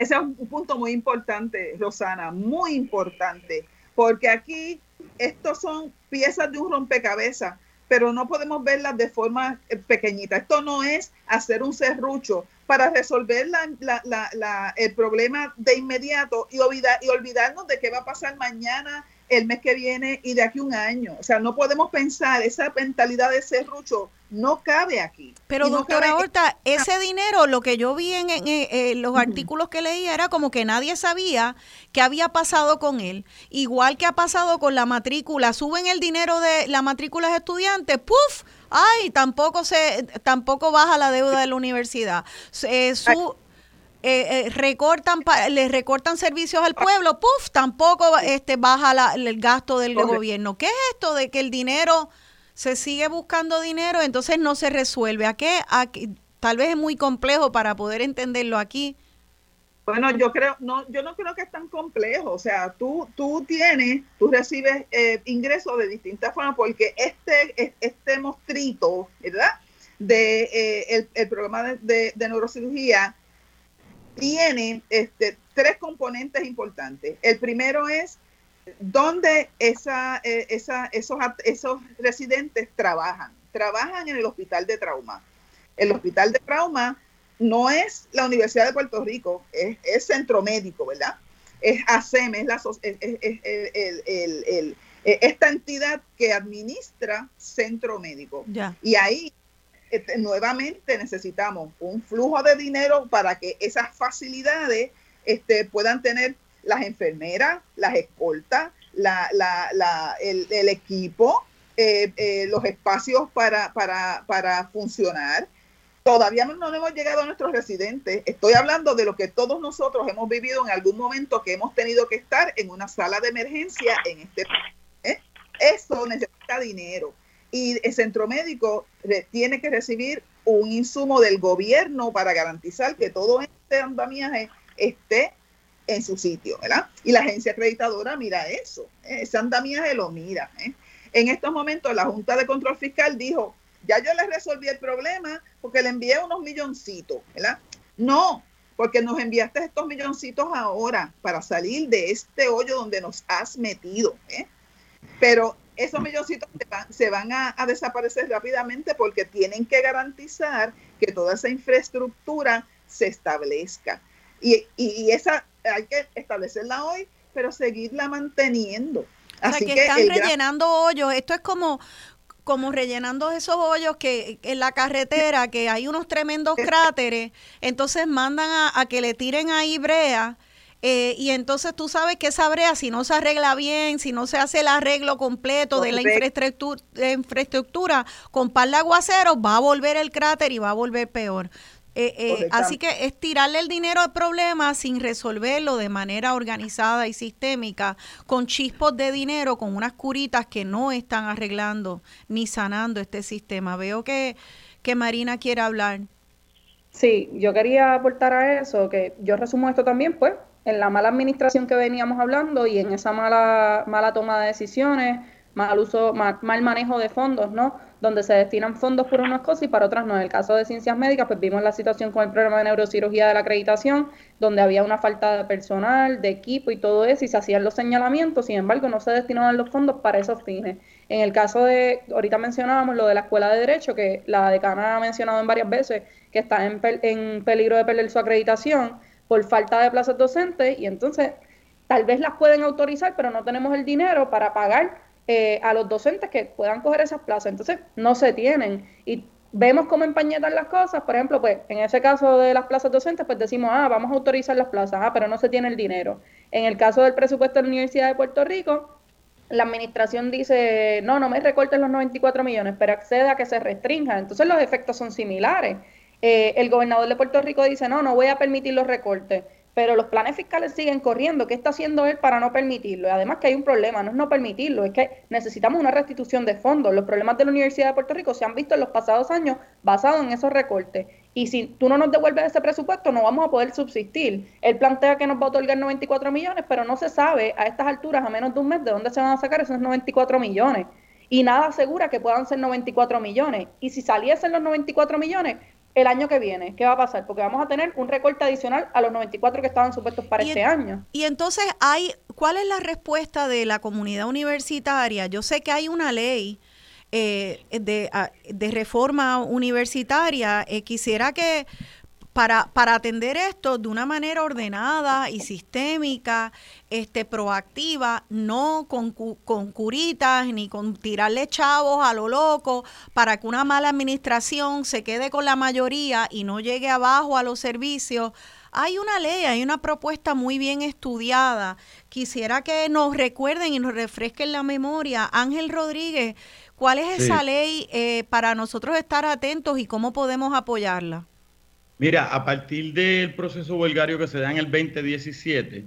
Ese es un punto muy importante, Rosana, muy importante, porque aquí estos son piezas de un rompecabezas pero no podemos verlas de forma pequeñita. Esto no es hacer un serrucho para resolver la, la, la, la, el problema de inmediato y, olvidar, y olvidarnos de qué va a pasar mañana, el mes que viene y de aquí un año. O sea, no podemos pensar, esa mentalidad de serrucho no cabe aquí. Pero no, doctora Horta, en... ese dinero, lo que yo vi en, en, en los uh-huh. artículos que leía, era como que nadie sabía qué había pasado con él. Igual que ha pasado con la matrícula, suben el dinero de las matrículas de estudiantes, ¡puf! ¡Ay! Tampoco se, tampoco baja la deuda de la universidad. Eh, su... Eh, eh, recortan pa, les recortan servicios al pueblo, puf, tampoco este baja la, el gasto del Correcto. gobierno. ¿Qué es esto de que el dinero se sigue buscando dinero, entonces no se resuelve? ¿A qué? ¿A qué? Tal vez es muy complejo para poder entenderlo aquí. Bueno, yo creo, no, yo no creo que es tan complejo. O sea, tú, tú tienes, tú recibes eh, ingresos de distintas formas porque este, este mostrito, ¿verdad? De eh, el, el programa de, de, de neurocirugía tiene este, tres componentes importantes. El primero es dónde esa, esa, esos, esos residentes trabajan. Trabajan en el hospital de trauma. El hospital de trauma no es la Universidad de Puerto Rico, es, es centro médico, ¿verdad? Es A C E M, es, la, es, es, es el, el, el, el, esta entidad que administra centro médico. Ya. Y ahí Este, nuevamente necesitamos un flujo de dinero para que esas facilidades este, puedan tener las enfermeras, las escoltas, la, la, la, el, el equipo, eh, eh, los espacios para, para, para funcionar. Todavía no, no hemos llegado a nuestros residentes. Estoy hablando de lo que todos nosotros hemos vivido en algún momento, que hemos tenido que estar en una sala de emergencia en este país, ¿eh? Eso necesita dinero. Y el centro médico tiene que recibir un insumo del gobierno para garantizar que todo este andamiaje esté en su sitio, ¿verdad? Y la agencia acreditadora mira eso, ¿eh? Ese andamiaje lo mira, ¿eh? En estos momentos la Junta de Control Fiscal dijo, ya yo les resolví el problema porque le envié unos milloncitos, ¿verdad? No, porque nos enviaste estos milloncitos ahora para salir de este hoyo donde nos has metido, ¿eh? Pero esos milloncitos se van, se van a, a desaparecer rápidamente porque tienen que garantizar que toda esa infraestructura se establezca. Y, y esa hay que establecerla hoy, pero seguirla manteniendo. Así o sea, que, que están rellenando gran... hoyos. Esto es como, como rellenando esos hoyos que en la carretera, que hay unos tremendos cráteres, entonces mandan a, a que le tiren ahí brea. Eh, y entonces tú sabes que esa brea, si no se arregla bien, si no se hace el arreglo completo Correcto. de la infraestructura, infraestructura con par de aguaceros, va a volver el cráter y va a volver peor. Eh, eh, así que es tirarle el dinero al problema sin resolverlo de manera organizada y sistémica, con chispos de dinero, con unas curitas que no están arreglando ni sanando este sistema. Veo que, que Marina quiere hablar. Sí, yo quería aportar a eso, que yo resumo esto también, pues, en la mala administración que veníamos hablando y en esa mala mala toma de decisiones, mal uso, mal, mal manejo de fondos, ¿no? Donde se destinan fondos por unas cosas y para otras no. En el caso de ciencias médicas, pues vimos la situación con el programa de neurocirugía de la acreditación, donde había una falta de personal, de equipo y todo eso, y se hacían los señalamientos, sin embargo, no se destinaban los fondos para esos fines. En el caso de, ahorita mencionábamos lo de la Escuela de Derecho, que la decana ha mencionado en varias veces, que está en, en peligro de perder su acreditación, por falta de plazas docentes, y entonces tal vez las pueden autorizar, pero no tenemos el dinero para pagar eh, a los docentes que puedan coger esas plazas, entonces no se tienen, y vemos cómo empañetan las cosas, por ejemplo, pues en ese caso de las plazas docentes, pues decimos, ah, vamos a autorizar las plazas, ah, pero no se tiene el dinero. En el caso del presupuesto de la Universidad de Puerto Rico, la administración dice, no, no me recortes los noventa y cuatro millones, pero accede a que se restrinja, entonces los efectos son similares. Eh, el gobernador de Puerto Rico dice, no, no voy a permitir los recortes, pero los planes fiscales siguen corriendo. ¿Qué está haciendo él para no permitirlo? Además que hay un problema, no es no permitirlo, es que necesitamos una restitución de fondos. Los problemas de la Universidad de Puerto Rico se han visto en los pasados años basados en esos recortes. Y si tú no nos devuelves ese presupuesto, no vamos a poder subsistir. Él plantea que nos va a otorgar noventa y cuatro millones, pero no se sabe a estas alturas, a menos de un mes, de dónde se van a sacar esos noventa y cuatro millones. Y nada asegura que puedan ser noventa y cuatro millones. Y si saliesen los noventa y cuatro millones... el año que viene, ¿qué va a pasar? Porque vamos a tener un recorte adicional a los noventa y cuatro que estaban supuestos para y, este año. Y entonces, hay ¿cuál es la respuesta de la comunidad universitaria? Yo sé que hay una ley eh, de, de reforma universitaria, eh, quisiera que para, para atender esto de una manera ordenada y sistémica, este proactiva, no con, con curitas ni con tirarle chavos a lo loco para que una mala administración se quede con la mayoría y no llegue abajo a los servicios. Hay una ley, hay una propuesta muy bien estudiada. Quisiera que nos recuerden y nos refresquen la memoria. Ángel Rodríguez, ¿cuál es esa sí. ley eh, para nosotros estar atentos y cómo podemos apoyarla? Mira, a partir del proceso huelgario que se da en el veinte diecisiete,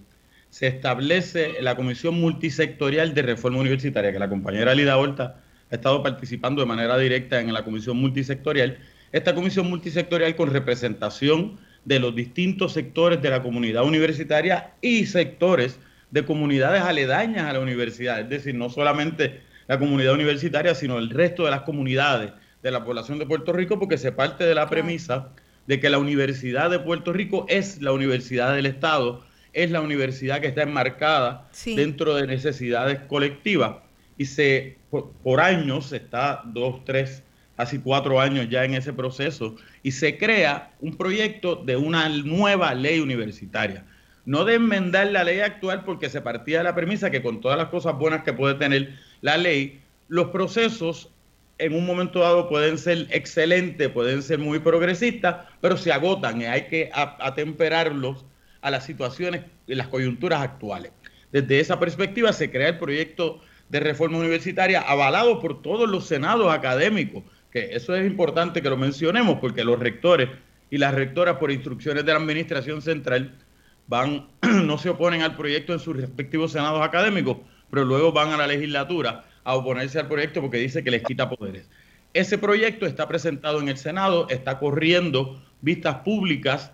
se establece la Comisión Multisectorial de Reforma Universitaria, que la compañera Lida Horta ha estado participando de manera directa en la Comisión Multisectorial. Esta Comisión Multisectorial, con representación de los distintos sectores de la comunidad universitaria y sectores de comunidades aledañas a la universidad, es decir, no solamente la comunidad universitaria, sino el resto de las comunidades de la población de Puerto Rico, porque se parte de la premisa de que la Universidad de Puerto Rico es la universidad del Estado, es la universidad que está enmarcada sí. dentro de necesidades colectivas, y se por, por años se está dos, tres, casi cuatro años ya en ese proceso, y se crea un proyecto de una nueva ley universitaria. No de enmendar la ley actual, porque se partía de la premisa que con todas las cosas buenas que puede tener la ley, los procesos en un momento dado pueden ser excelentes, pueden ser muy progresistas, pero se agotan y hay que atemperarlos a las situaciones y las coyunturas actuales. Desde esa perspectiva se crea el proyecto de reforma universitaria avalado por todos los senados académicos, que eso es importante que lo mencionemos, porque los rectores y las rectoras, por instrucciones de la Administración Central, van, no se oponen al proyecto en sus respectivos senados académicos, pero luego van a la legislatura a oponerse al proyecto porque dice que les quita poderes. Ese proyecto está presentado en el Senado, está corriendo vistas públicas.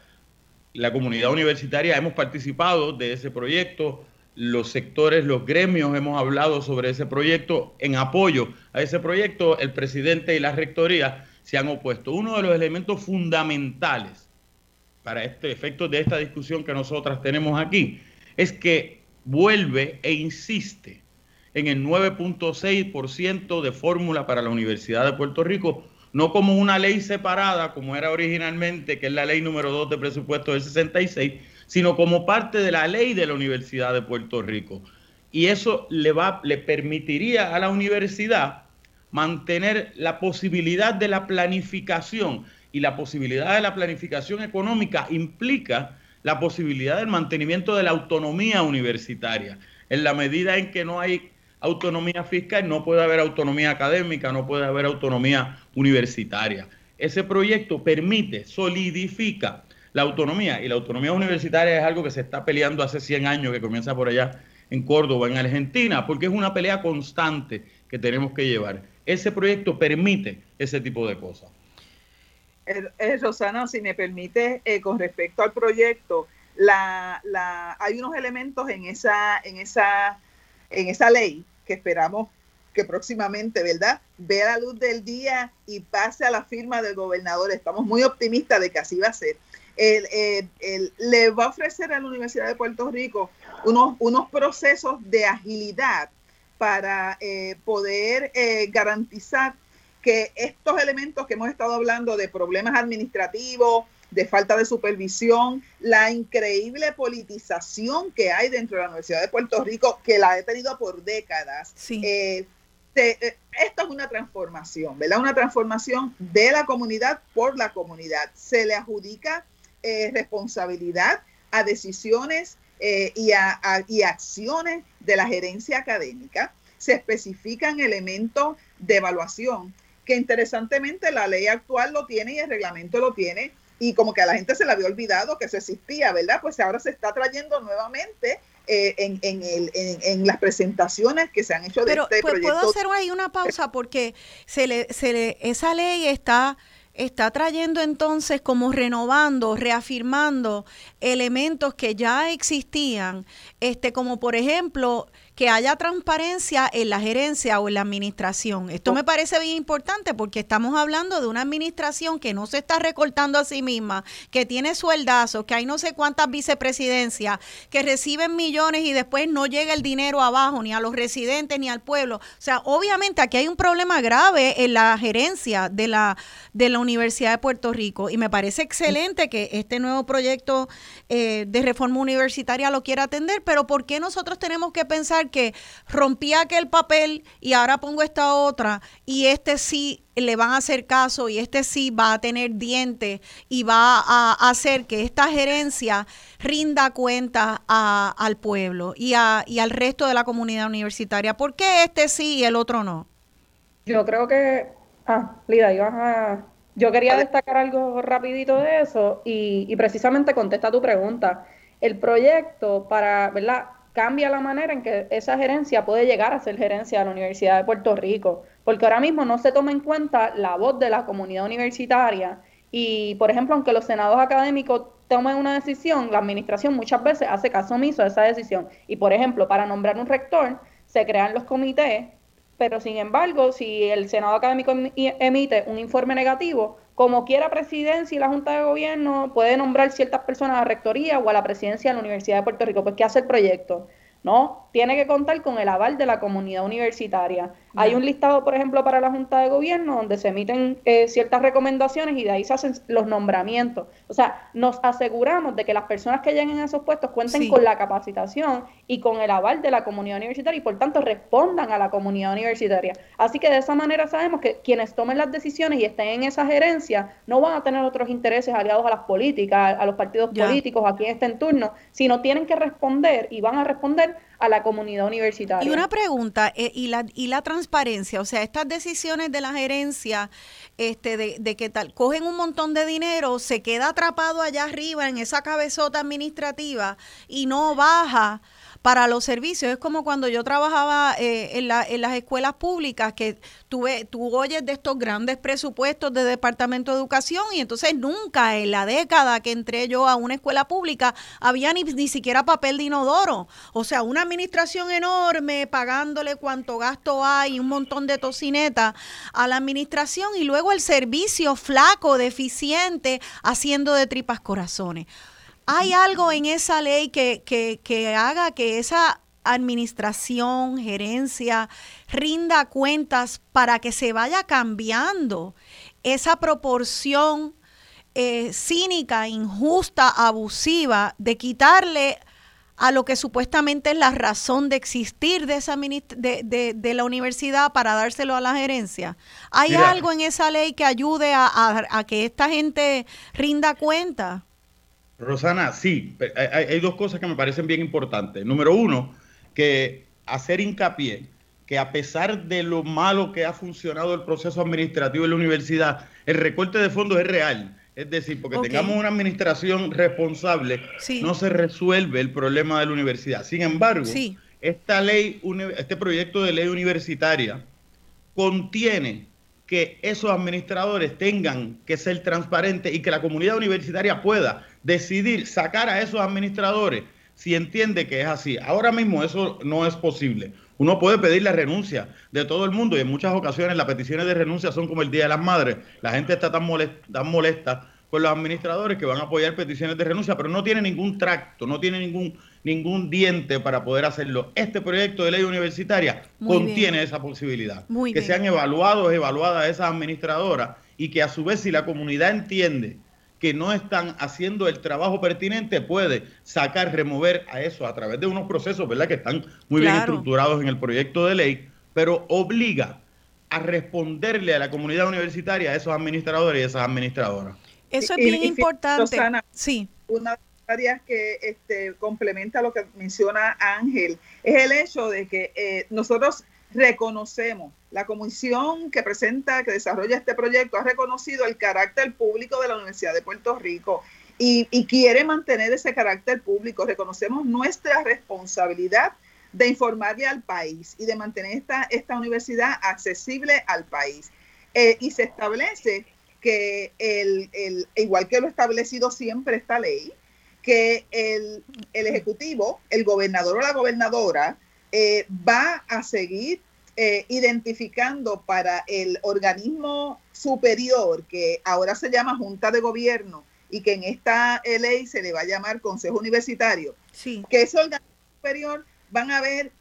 La comunidad universitaria hemos participado de ese proyecto, los sectores, los gremios hemos hablado sobre ese proyecto, en apoyo a ese proyecto el presidente y la rectoría se han opuesto. Uno de los elementos fundamentales para este efecto de esta discusión que nosotras tenemos aquí es que vuelve e insiste en el nueve punto seis por ciento de fórmula para la Universidad de Puerto Rico, no como una ley separada como era originalmente, que es la ley número dos de presupuesto del sesenta y seis, sino como parte de la ley de la Universidad de Puerto Rico. Y eso le va, le permitiría a la universidad mantener la posibilidad de la planificación, y la posibilidad de la planificación económica implica la posibilidad del mantenimiento de la autonomía universitaria. En la medida en que no hay autonomía fiscal, no puede haber autonomía académica, no puede haber autonomía universitaria. Ese proyecto permite, solidifica la autonomía, y la autonomía universitaria es algo que se está peleando hace cien años, que comienza por allá en Córdoba, en Argentina, porque es una pelea constante que tenemos que llevar. Ese proyecto permite ese tipo de cosas. Eh, eh, Rosana, si me permite, eh, con respecto al proyecto, la, la, hay unos elementos en esa, en esa, en esa ley que esperamos que próximamente, ¿verdad?, vea la luz del día y pase a la firma del gobernador. Estamos muy optimistas de que así va a ser. El, el, el, le va a ofrecer a la Universidad de Puerto Rico unos, unos procesos de agilidad para eh, poder eh, garantizar que estos elementos que hemos estado hablando de problemas administrativos, de falta de supervisión, la increíble politización que hay dentro de la Universidad de Puerto Rico, que la he tenido por décadas, sí. eh, Esto es una transformación, ¿verdad? Una transformación de la comunidad por la comunidad. Se le adjudica Eh, responsabilidad a decisiones eh, y, a, a, y acciones de la gerencia académica. Se especifican elementos de evaluación que, interesantemente, la ley actual lo tiene y el reglamento lo tiene, y como que a la gente se le había olvidado que eso existía, ¿verdad? Pues ahora se está trayendo nuevamente eh, en, en, el, en, en las presentaciones que se han hecho de Pero, este pues, proyecto. Pero puedo hacer ahí una pausa, porque se le, se le, esa ley está... está trayendo entonces como renovando, reafirmando elementos que ya existían, este, como por ejemplo que haya transparencia en la gerencia o en la administración. Esto me parece bien importante porque estamos hablando de una administración que no se está recortando a sí misma, que tiene sueldazos, que hay no sé cuántas vicepresidencias, que reciben millones y después no llega el dinero abajo, ni a los residentes, ni al pueblo. O sea, obviamente aquí hay un problema grave en la gerencia de la, de la Universidad de Puerto Rico y me parece excelente que este nuevo proyecto eh, de reforma universitaria lo quiera atender, pero ¿por qué nosotros tenemos que pensar que rompí aquel papel y ahora pongo esta otra y este sí le van a hacer caso y este sí va a tener dientes y va a hacer que esta gerencia rinda cuentas a, al pueblo y, a, y al resto de la comunidad universitaria? ¿Por qué este sí y el otro no? Yo creo que... Ah, Lida, ibas a... Yo quería destacar algo rapidito de eso y, y precisamente contesta tu pregunta. El proyecto para, ¿verdad?, cambia la manera en que esa gerencia puede llegar a ser gerencia de la Universidad de Puerto Rico, porque ahora mismo no se toma en cuenta la voz de la comunidad universitaria y, por ejemplo, aunque los senados académicos tomen una decisión, la administración muchas veces hace caso omiso a esa decisión. Y, por ejemplo, para nombrar un rector se crean los comités, pero sin embargo, si el Senado Académico emite un informe negativo, como quiera Presidencia y la Junta de Gobierno puede nombrar ciertas personas a la Rectoría o a la Presidencia de la Universidad de Puerto Rico. Pues, ¿qué hace el proyecto? No, tiene que contar con el aval de la comunidad universitaria. No. Hay un listado, por ejemplo, para la Junta de Gobierno donde se emiten eh, ciertas recomendaciones y de ahí se hacen los nombramientos. O sea, nos aseguramos de que las personas que lleguen a esos puestos cuenten sí. con la capacitación y con el aval de la comunidad universitaria y, por tanto, respondan a la comunidad universitaria. Así que de esa manera sabemos que quienes tomen las decisiones y estén en esa gerencia no van a tener otros intereses aliados a las políticas, a, a los partidos yeah. políticos, a quien esté en turno, sino tienen que responder y van a responder a la comunidad universitaria. Y una pregunta, eh, y la y la transparencia, o sea, estas decisiones de la gerencia, este de, de qué tal, cogen un montón de dinero, se queda atrapado allá arriba en esa cabezota administrativa y no baja para los servicios. Es como cuando yo trabajaba eh, en, la, en las escuelas públicas, que tuve, tú oyes de estos grandes presupuestos de Departamento de Educación y entonces nunca en la década que entré yo a una escuela pública había ni, ni siquiera papel de inodoro. O sea, una administración enorme pagándole cuánto gasto hay, un montón de tocineta a la administración y luego el servicio flaco, deficiente, haciendo de tripas corazones. ¿Hay algo en esa ley que, que, que haga que esa administración, gerencia, rinda cuentas para que se vaya cambiando esa proporción eh, cínica, injusta, abusiva, de quitarle a lo que supuestamente es la razón de existir de, esa minist- de, de, de la universidad para dárselo a la gerencia? ¿Hay Mira. algo en esa ley que ayude a, a, a que esta gente rinda cuentas? Rosana, sí, hay, hay dos cosas que me parecen bien importantes. Número uno, que hacer hincapié que a pesar de lo malo que ha funcionado el proceso administrativo en la universidad, el recorte de fondos es real. Es decir, porque okay. tengamos una administración responsable, sí. no se resuelve el problema de la universidad. Sin embargo, sí. esta ley, este proyecto de ley universitaria contiene que esos administradores tengan que ser transparentes y que la comunidad universitaria pueda decidir sacar a esos administradores si entiende que es así. Ahora mismo eso no es posible. Uno puede pedir la renuncia de todo el mundo y en muchas ocasiones las peticiones de renuncia son como el Día de las Madres. La gente está tan molesta, tan molesta con los administradores que van a apoyar peticiones de renuncia, pero no tiene ningún tracto, no tiene ningún, ningún diente para poder hacerlo. Este proyecto de ley universitaria Muy contiene bien. esa posibilidad. Muy que bien. sean evaluados, evaluadas esas administradoras y que a su vez si la comunidad entiende que no están haciendo el trabajo pertinente, puede sacar, remover a eso a través de unos procesos, ¿verdad?, que están muy claro. bien estructurados en el proyecto de ley, pero obliga a responderle a la comunidad universitaria, a esos administradores y esas administradoras. Eso es y, bien y, importante. Rosana, sí. Una de las áreas que este, complementa lo que menciona Ángel es el hecho de que eh, nosotros reconocemos, la comisión que presenta, que desarrolla este proyecto, ha reconocido el carácter público de la Universidad de Puerto Rico y, y quiere mantener ese carácter público. Reconocemos nuestra responsabilidad de informarle al país y de mantener esta, esta universidad accesible al país. Eh, y se establece que el, el, igual que lo ha establecido siempre esta ley, que el, el Ejecutivo, el gobernador o la gobernadora eh, va a seguir eh, identificando para el organismo superior, que ahora se llama Junta de Gobierno, y que en esta ley se le va a llamar Consejo Universitario, sí, que ese organismo superior van a ver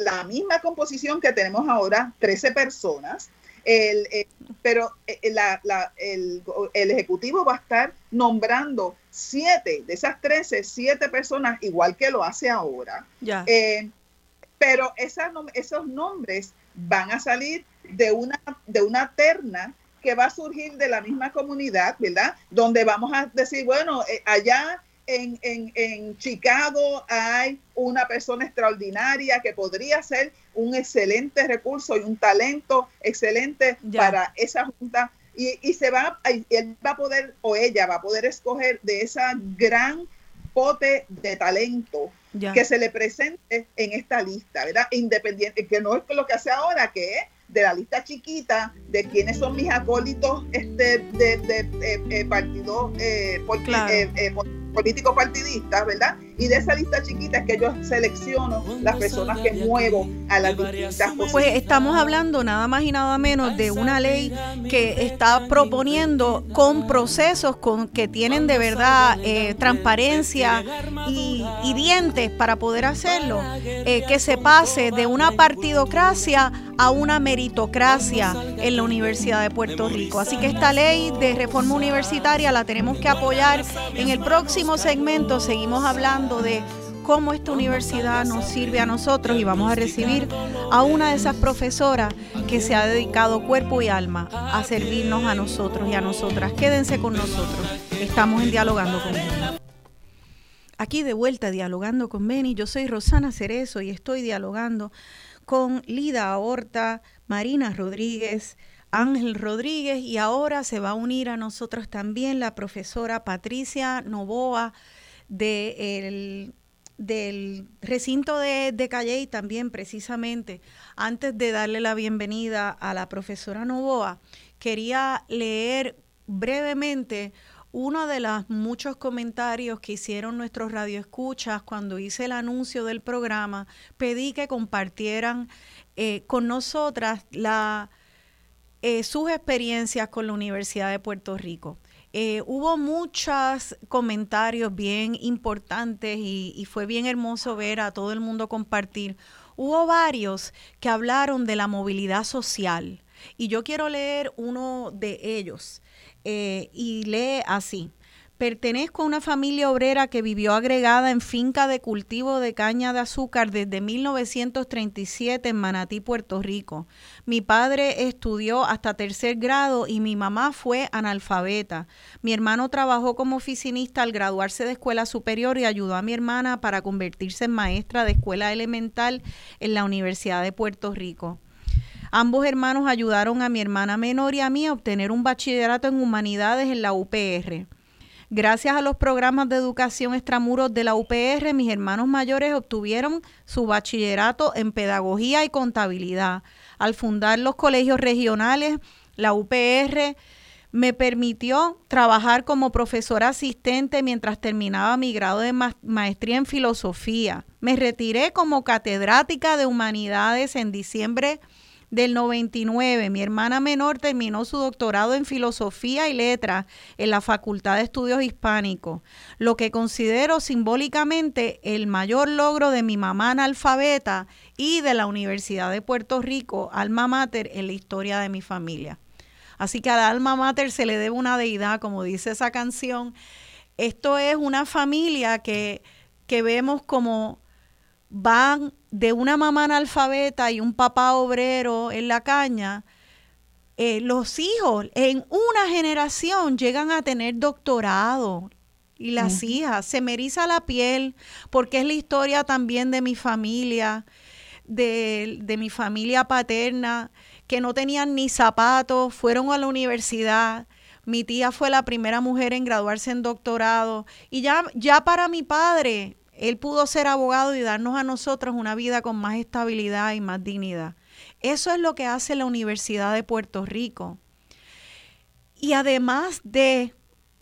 la misma composición que tenemos ahora, trece personas, el, el, pero la, la, el, el Ejecutivo va a estar nombrando siete, de esas trece, siete personas, igual que lo hace ahora. Ya. Eh, pero esas, esos nombres van a salir de una, de una terna que va a surgir de la misma comunidad, ¿verdad? Donde vamos a decir, bueno, eh, allá en, en, en Chicago hay una persona extraordinaria que podría ser un excelente recurso y un talento excelente ya. para esa junta. Y, y se va, y él va a poder, o ella va a poder escoger de esa gran pote de talento ya. que se le presente en esta lista, ¿verdad? Independiente, que no es lo que hace ahora, que es de la lista chiquita de quiénes son mis acólitos este de, de, de eh, partidos eh, claro. eh, eh, políticos partidistas, ¿verdad? Y de esa lista chiquita es que yo selecciono las personas que muevo a las distintas posiciones. Pues estamos hablando nada más y nada menos de una ley que está proponiendo con procesos con que tienen de verdad eh, transparencia y, y dientes para poder hacerlo, eh, que se pase de una partidocracia a una meritocracia en la Universidad de Puerto Rico. Así que esta ley de reforma universitaria la tenemos que apoyar. En el próximo segmento seguimos hablando de cómo esta universidad nos sirve a nosotros y vamos a recibir a una de esas profesoras que se ha dedicado cuerpo y alma a servirnos a nosotros y a nosotras. Quédense con nosotros. Estamos en Dialogando con Beni. Aquí de vuelta Dialogando con Beni. Yo soy Rosana Cerezo y estoy dialogando con Lida Horta, Marina Rodríguez, Ángel Rodríguez, y ahora se va a unir a nosotros también la profesora Patricia Novoa de el, del recinto de, de Calley también precisamente. Antes de darle la bienvenida a la profesora Novoa, quería leer brevemente uno de los muchos comentarios que hicieron nuestros radioescuchas cuando hice el anuncio del programa. Pedí que compartieran eh, con nosotras la, eh, sus experiencias con la Universidad de Puerto Rico. Eh, hubo muchos comentarios bien importantes y, y fue bien hermoso ver a todo el mundo compartir. Hubo varios que hablaron de la movilidad social y yo quiero leer uno de ellos. Eh, y lee así: pertenezco a una familia obrera que vivió agregada en finca de cultivo de caña de azúcar desde mil novecientos treinta y siete en Manatí, Puerto Rico. Mi padre estudió hasta tercer grado y mi mamá fue analfabeta. Mi hermano trabajó como oficinista al graduarse de escuela superior y ayudó a mi hermana para convertirse en maestra de escuela elemental en la Universidad de Puerto Rico. Ambos hermanos ayudaron a mi hermana menor y a mí a obtener un bachillerato en humanidades en la U P R. Gracias a los programas de educación extramuros de la U P R, mis hermanos mayores obtuvieron su bachillerato en pedagogía y contabilidad. Al fundar los colegios regionales, la U P R me permitió trabajar como profesora asistente mientras terminaba mi grado de ma- maestría en filosofía. Me retiré como catedrática de humanidades en diciembre del noventa y nueve. Mi hermana menor terminó su doctorado en filosofía y letras en la Facultad de Estudios Hispánicos, lo que considero simbólicamente el mayor logro de mi mamá analfabeta y de la Universidad de Puerto Rico, alma mater en la historia de mi familia. Así que a la alma mater se le debe una deidad, como dice esa canción. Esto es una familia que, que vemos como van de una mamá analfabeta y un papá obrero en la caña. Eh, los hijos en una generación llegan a tener doctorado y las mm. hijas, se me eriza la piel porque es la historia también de mi familia, de, de mi familia paterna, que no tenían ni zapatos, fueron a la universidad. Mi tía fue la primera mujer en graduarse en doctorado y ya, ya para mi padre, él pudo ser abogado y darnos a nosotros una vida con más estabilidad y más dignidad. Eso es lo que hace la Universidad de Puerto Rico. Y además de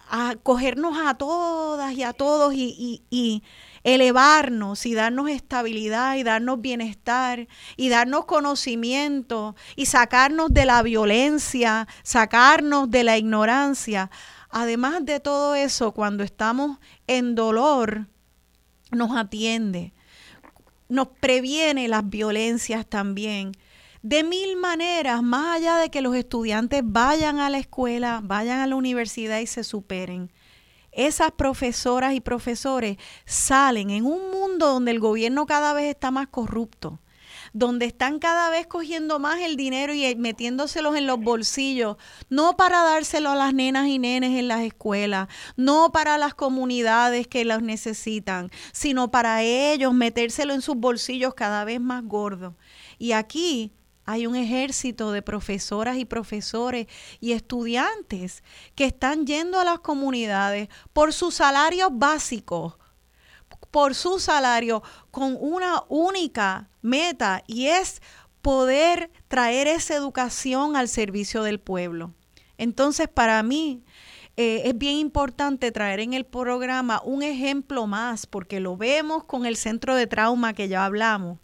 acogernos a todas y a todos y, y, y elevarnos y darnos estabilidad y darnos bienestar y darnos conocimiento y sacarnos de la violencia, sacarnos de la ignorancia. Además de todo eso, cuando estamos en dolor, nos atiende, nos previene las violencias también. De mil maneras, más allá de que los estudiantes vayan a la escuela, vayan a la universidad y se superen. Esas profesoras y profesores salen en un mundo donde el gobierno cada vez está más corrupto, donde están cada vez cogiendo más el dinero y metiéndoselos en los bolsillos, no para dárselo a las nenas y nenes en las escuelas, no para las comunidades que los necesitan, sino para ellos metérselo en sus bolsillos cada vez más gordos. Y aquí hay un ejército de profesoras y profesores y estudiantes que están yendo a las comunidades por sus salarios básicos, por su salario, con una única meta, y es poder traer esa educación al servicio del pueblo. Entonces, para mí eh, es bien importante traer en el programa un ejemplo más, porque lo vemos con el centro de trauma que ya hablamos.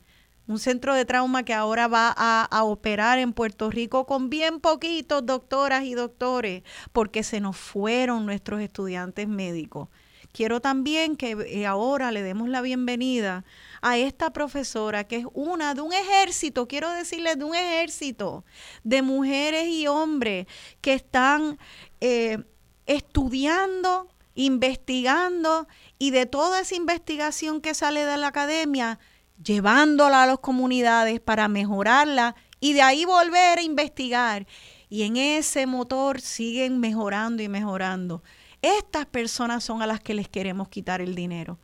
Un centro de trauma que ahora va a, a operar en Puerto Rico con bien poquitos doctoras y doctores, porque se nos fueron nuestros estudiantes médicos. Quiero también que ahora le demos la bienvenida a esta profesora, que es una de un ejército, quiero decirles de un ejército de mujeres y hombres que están eh, estudiando, investigando, y de toda esa investigación que sale de la academia, llevándola a las comunidades para mejorarla y de ahí volver a investigar. Y en ese motor siguen mejorando y mejorando. Estas personas son a las que les queremos quitar el dinero.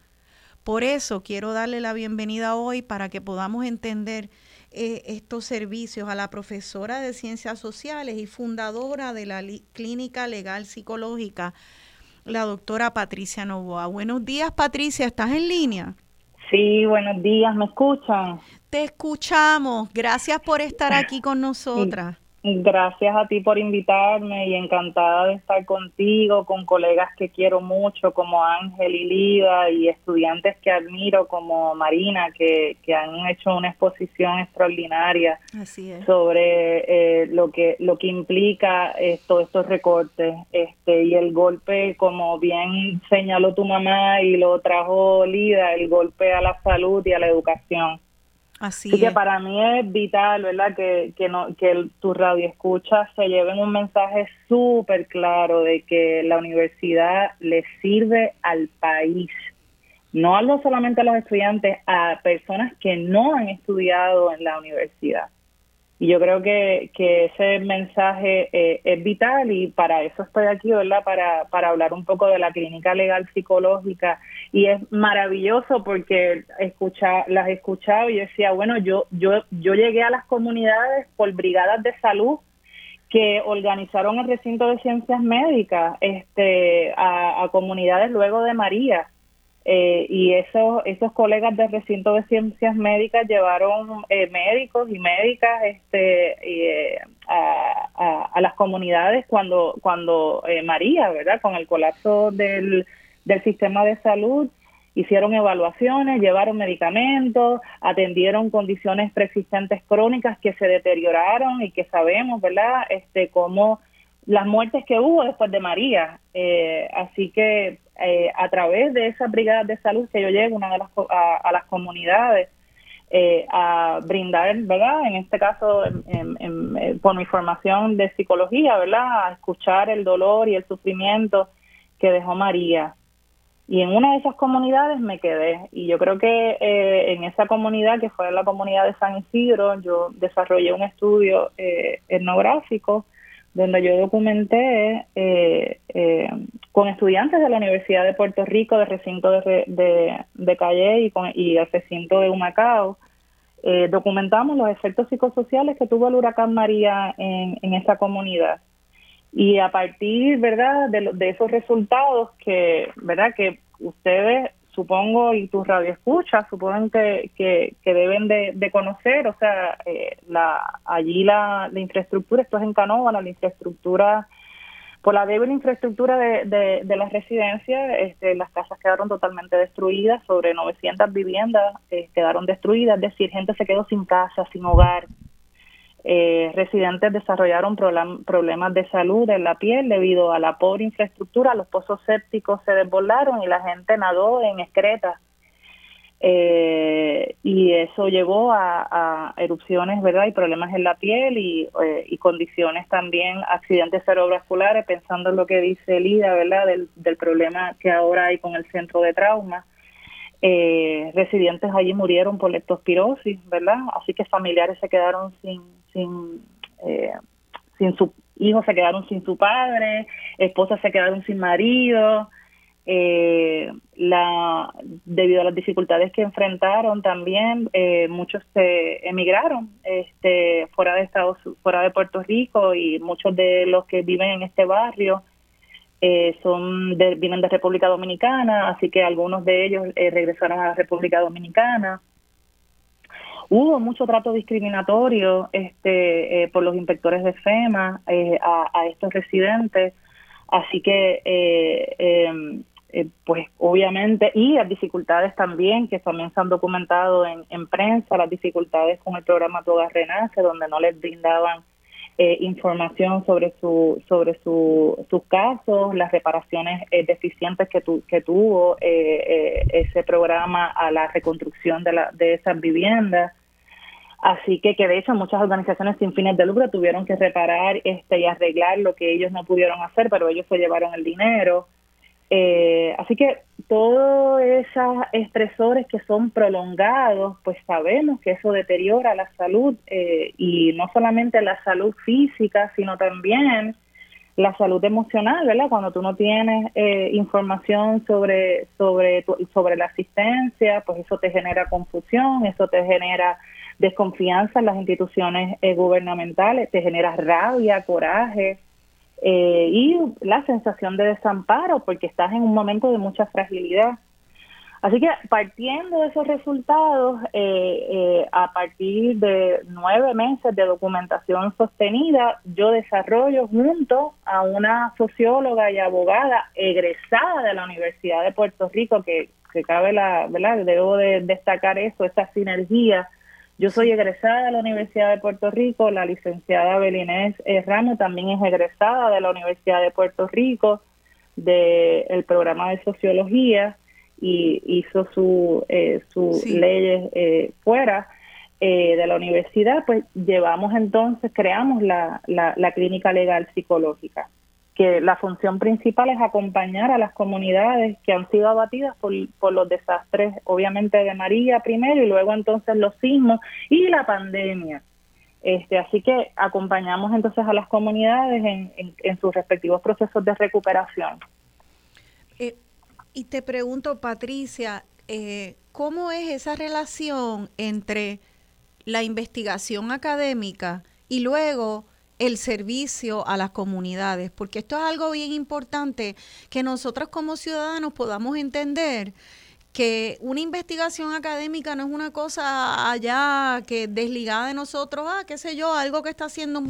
Por eso quiero darle la bienvenida hoy para que podamos entender eh, estos servicios a la profesora de Ciencias Sociales y fundadora de la Clínica Legal Psicológica, la doctora Patricia Novoa. Buenos días, Patricia, ¿estás en línea? Sí, buenos días, ¿me escuchan? Te escuchamos, gracias por estar aquí con nosotras. Gracias a ti por invitarme y encantada de estar contigo, con colegas que quiero mucho como Ángel y Lida y estudiantes que admiro como Marina, que, que han hecho una exposición extraordinaria. Así es. Sobre eh, lo que lo que implica eh, todos estos recortes este y el golpe, como bien señaló tu mamá y lo trajo Lida, el golpe a la salud y a la educación. Así, Así que es. Para mí es vital, ¿verdad?, que que, no, que tu radioescucha se lleven un mensaje súper claro de que la universidad le sirve al país. No hablo solamente a los estudiantes, a personas que no han estudiado en la universidad. Y yo creo que, que ese mensaje eh, es vital, y para eso estoy aquí, ¿verdad?, para, para hablar un poco de la Clínica Legal Psicológica. Y es maravilloso porque escucha, las escuchaba y decía, bueno, yo, yo, yo llegué a las comunidades por brigadas de salud que organizaron el recinto de ciencias médicas este, a, a comunidades luego de María. Eh, y esos esos colegas del recinto de ciencias médicas llevaron eh, médicos y médicas este eh, a, a, a las comunidades cuando cuando eh, María, ¿verdad?, con el colapso del del sistema de salud, hicieron evaluaciones, llevaron medicamentos, atendieron condiciones preexistentes crónicas que se deterioraron y que sabemos, ¿verdad?, este cómo las muertes que hubo después de María. Eh, así que Eh, a través de esas brigadas de salud que yo llego una de las, a, a las comunidades eh, a brindar, ¿verdad?, en este caso en, en, en, por mi formación de psicología, ¿verdad?, a escuchar el dolor y el sufrimiento que dejó María. Y en una de esas comunidades me quedé, y yo creo que eh, en esa comunidad, que fue la comunidad de San Isidro, yo desarrollé un estudio eh, etnográfico donde yo documenté eh, eh, con estudiantes de la Universidad de Puerto Rico, del recinto de, de, de Calle y, con, y el recinto de Humacao, eh, documentamos los efectos psicosociales que tuvo el huracán María en, en esa comunidad. Y a partir, ¿verdad?, de, de esos resultados que, ¿verdad?, que ustedes, supongo, y tus radioescuchas, suponen que, que, que deben de, de conocer, o sea, eh, la allí la, la infraestructura, esto es en Canóvanas, la infraestructura Por la débil infraestructura de, de, de las residencias, este, las casas quedaron totalmente destruidas, sobre novecientas viviendas eh, quedaron destruidas, es decir, gente se quedó sin casa, sin hogar. Eh, residentes desarrollaron problemas de salud en la piel debido a la pobre infraestructura, los pozos sépticos se desbordaron y la gente nadó en excretas. Eh, y eso llevó a, a erupciones, ¿verdad?, y problemas en la piel y, eh, y condiciones también, accidentes cerebrovasculares, pensando en lo que dice Lida, ¿verdad?, del, del problema que ahora hay con el centro de trauma. Eh, residentes allí murieron por leptospirosis, ¿verdad?, así que familiares se quedaron sin, sin, eh, sin su hijo, se quedaron sin su padre, esposas se quedaron sin marido. Eh, la debido a las dificultades que enfrentaron también, eh, muchos se emigraron este fuera de Estados fuera de Puerto Rico, y muchos de los que viven en este barrio eh, son de, vienen de República Dominicana, así que algunos de ellos eh, regresaron a la República Dominicana. Hubo mucho trato discriminatorio este eh, por los inspectores de FEMA eh, a, a estos residentes, así que eh, eh, Eh, pues obviamente, y las dificultades también, que también se han documentado en, en prensa, las dificultades con el programa Todo Renace, donde no les brindaban eh, información sobre su sobre su, sus casos, las reparaciones eh, deficientes que, tu, que tuvo eh, eh, ese programa a la reconstrucción de, la, de esas viviendas. Así que, que de hecho muchas organizaciones sin fines de lucro tuvieron que reparar este y arreglar lo que ellos no pudieron hacer, pero ellos se llevaron el dinero. Eh, así que todos esos estresores que son prolongados, pues sabemos que eso deteriora la salud, eh, y no solamente la salud física, sino también la salud emocional, ¿verdad? Cuando tú no tienes eh, información sobre sobre tu, sobre la asistencia, pues eso te genera confusión, eso te genera desconfianza en las instituciones eh, gubernamentales, te genera rabia, coraje. Eh, y la sensación de desamparo, porque estás en un momento de mucha fragilidad. Así que partiendo de esos resultados, eh, eh, a partir de nueve meses de documentación sostenida, yo desarrollo junto a una socióloga y abogada egresada de la Universidad de Puerto Rico, que, que cabe la, ¿verdad? Debo de destacar eso, esa sinergia. Yo soy egresada de la Universidad de Puerto Rico, la licenciada Belinés Ramos también es egresada de la Universidad de Puerto Rico, del programa de Sociología, y hizo sus eh, su sí. leyes eh, fuera eh, de la universidad. Pues llevamos entonces, creamos la, la, la Clínica Legal Psicológica, que la función principal es acompañar a las comunidades que han sido abatidas por, por los desastres, obviamente de María primero y luego entonces los sismos y la pandemia. Este, así que acompañamos entonces a las comunidades en, en, en sus respectivos procesos de recuperación. Eh, y te pregunto, Patricia, eh, ¿cómo es esa relación entre la investigación académica y luego el servicio a las comunidades? Porque esto es algo bien importante, que nosotros como ciudadanos podamos entender que una investigación académica no es una cosa allá que desligada de nosotros, ah, qué sé yo, algo que está haciendo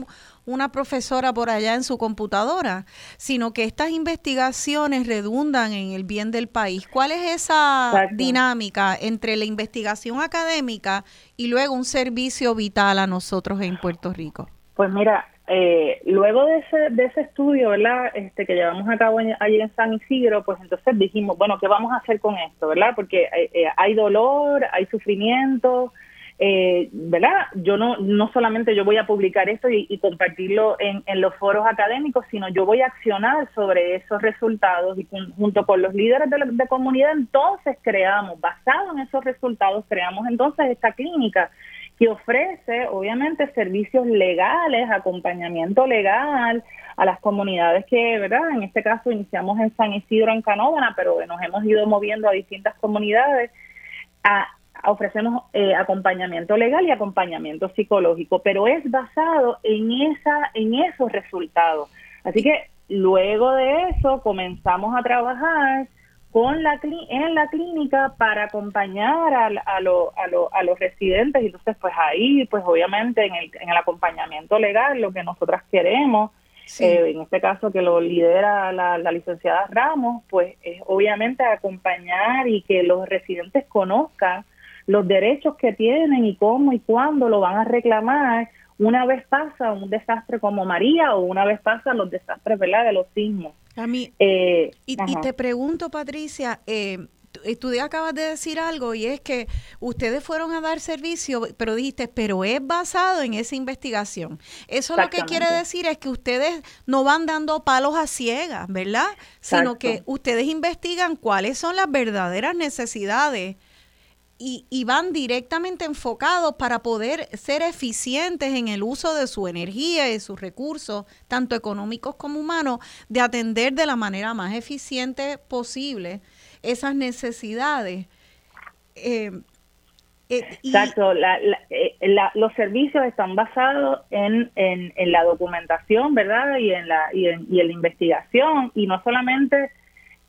una profesora por allá en su computadora, sino que estas investigaciones redundan en el bien del país. ¿Cuál es esa Exacto. dinámica entre la investigación académica y luego un servicio vital a nosotros en Puerto Rico? Pues mira, eh, luego de ese, de ese estudio, ¿verdad?, este, que llevamos a cabo en, ayer en San Isidro, pues entonces dijimos, bueno, ¿qué vamos a hacer con esto?, ¿verdad? Porque hay, eh, hay dolor, hay sufrimiento, eh, ¿verdad? Yo no no solamente yo voy a publicar esto y, y compartirlo en, en los foros académicos, sino yo voy a accionar sobre esos resultados, y con, junto con los líderes de, la, de comunidad, entonces creamos, basado en esos resultados, creamos entonces esta clínica, que ofrece obviamente servicios legales, acompañamiento legal a las comunidades que, ¿verdad?, en este caso iniciamos en San Isidro, en Canóvanas, pero nos hemos ido moviendo a distintas comunidades. A, a ofrecemos eh, acompañamiento legal y acompañamiento psicológico, pero es basado en esa en esos resultados. Así que luego de eso comenzamos a trabajar con la en la clínica para acompañar a, a, lo, a, lo, a los residentes. Entonces, pues ahí, pues obviamente en el, en el acompañamiento legal, lo que nosotras queremos sí. eh, en este caso que lo lidera la, la licenciada Ramos, pues es obviamente acompañar y que los residentes conozcan los derechos que tienen y cómo y cuándo lo van a reclamar una vez pasa un desastre como María o una vez pasan los desastres, ¿verdad?, de los sismos. A mí, eh, y, y te pregunto, Patricia, eh, tú, tú acabas de decir algo y es que ustedes fueron a dar servicio, pero dijiste, pero es basado en esa investigación. Eso lo que quiere decir es que ustedes no van dando palos a ciegas, ¿verdad? Exacto. Sino que ustedes investigan cuáles son las verdaderas necesidades Y, y van directamente enfocados para poder ser eficientes en el uso de su energía y sus recursos, tanto económicos como humanos, de atender de la manera más eficiente posible esas necesidades. Eh, eh, Exacto. Y, la, la, eh, la, los servicios están basados en, en, en la documentación, ¿verdad? Y en la y en, y en la investigación, y no solamente...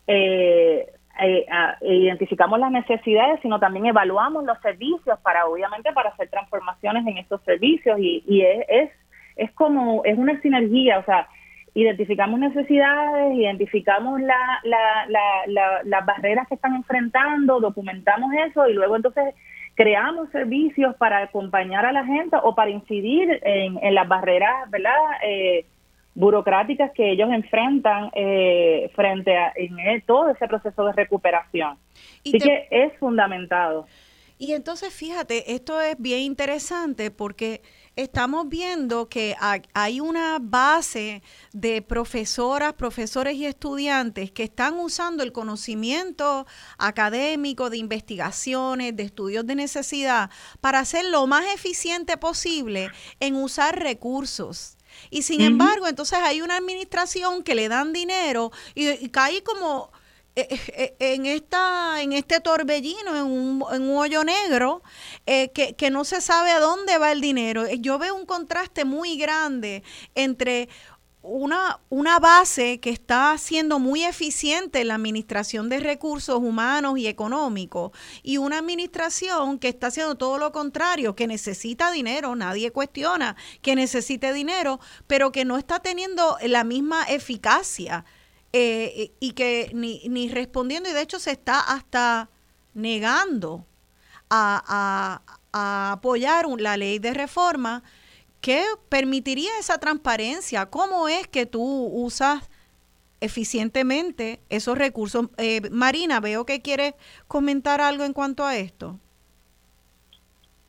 Eh, Eh, eh, identificamos las necesidades, sino también evaluamos los servicios para, obviamente, para hacer transformaciones en estos servicios y, y es, es es como, es una sinergia, o sea, identificamos necesidades, identificamos la, la, la, la, las barreras que están enfrentando, documentamos eso y luego entonces creamos servicios para acompañar a la gente o para incidir en, en las barreras, ¿verdad?, eh, burocráticas que ellos enfrentan eh, frente a en, eh, todo ese proceso de recuperación. Y Así te, que es fundamentado. Y entonces, fíjate, esto es bien interesante porque estamos viendo que hay una base de profesoras, profesores y estudiantes que están usando el conocimiento académico de investigaciones, de estudios de necesidad, para ser lo más eficiente posible en usar recursos. Y sin uh-huh. embargo, entonces hay una administración que le dan dinero y, y cae como en esta en este torbellino, en un, en un hoyo negro, eh, que, que no se sabe a dónde va el dinero. Yo veo un contraste muy grande entre una, una base que está siendo muy eficiente en la administración de recursos humanos y económicos y una administración que está haciendo todo lo contrario, que necesita dinero, nadie cuestiona que necesite dinero, pero que no está teniendo la misma eficacia eh, y que ni, ni respondiendo, y de hecho se está hasta negando a, a, a apoyar la ley de reforma ¿qué permitiría esa transparencia? ¿Cómo es que tú usas eficientemente esos recursos? Eh, Marina, veo que quieres comentar algo en cuanto a esto.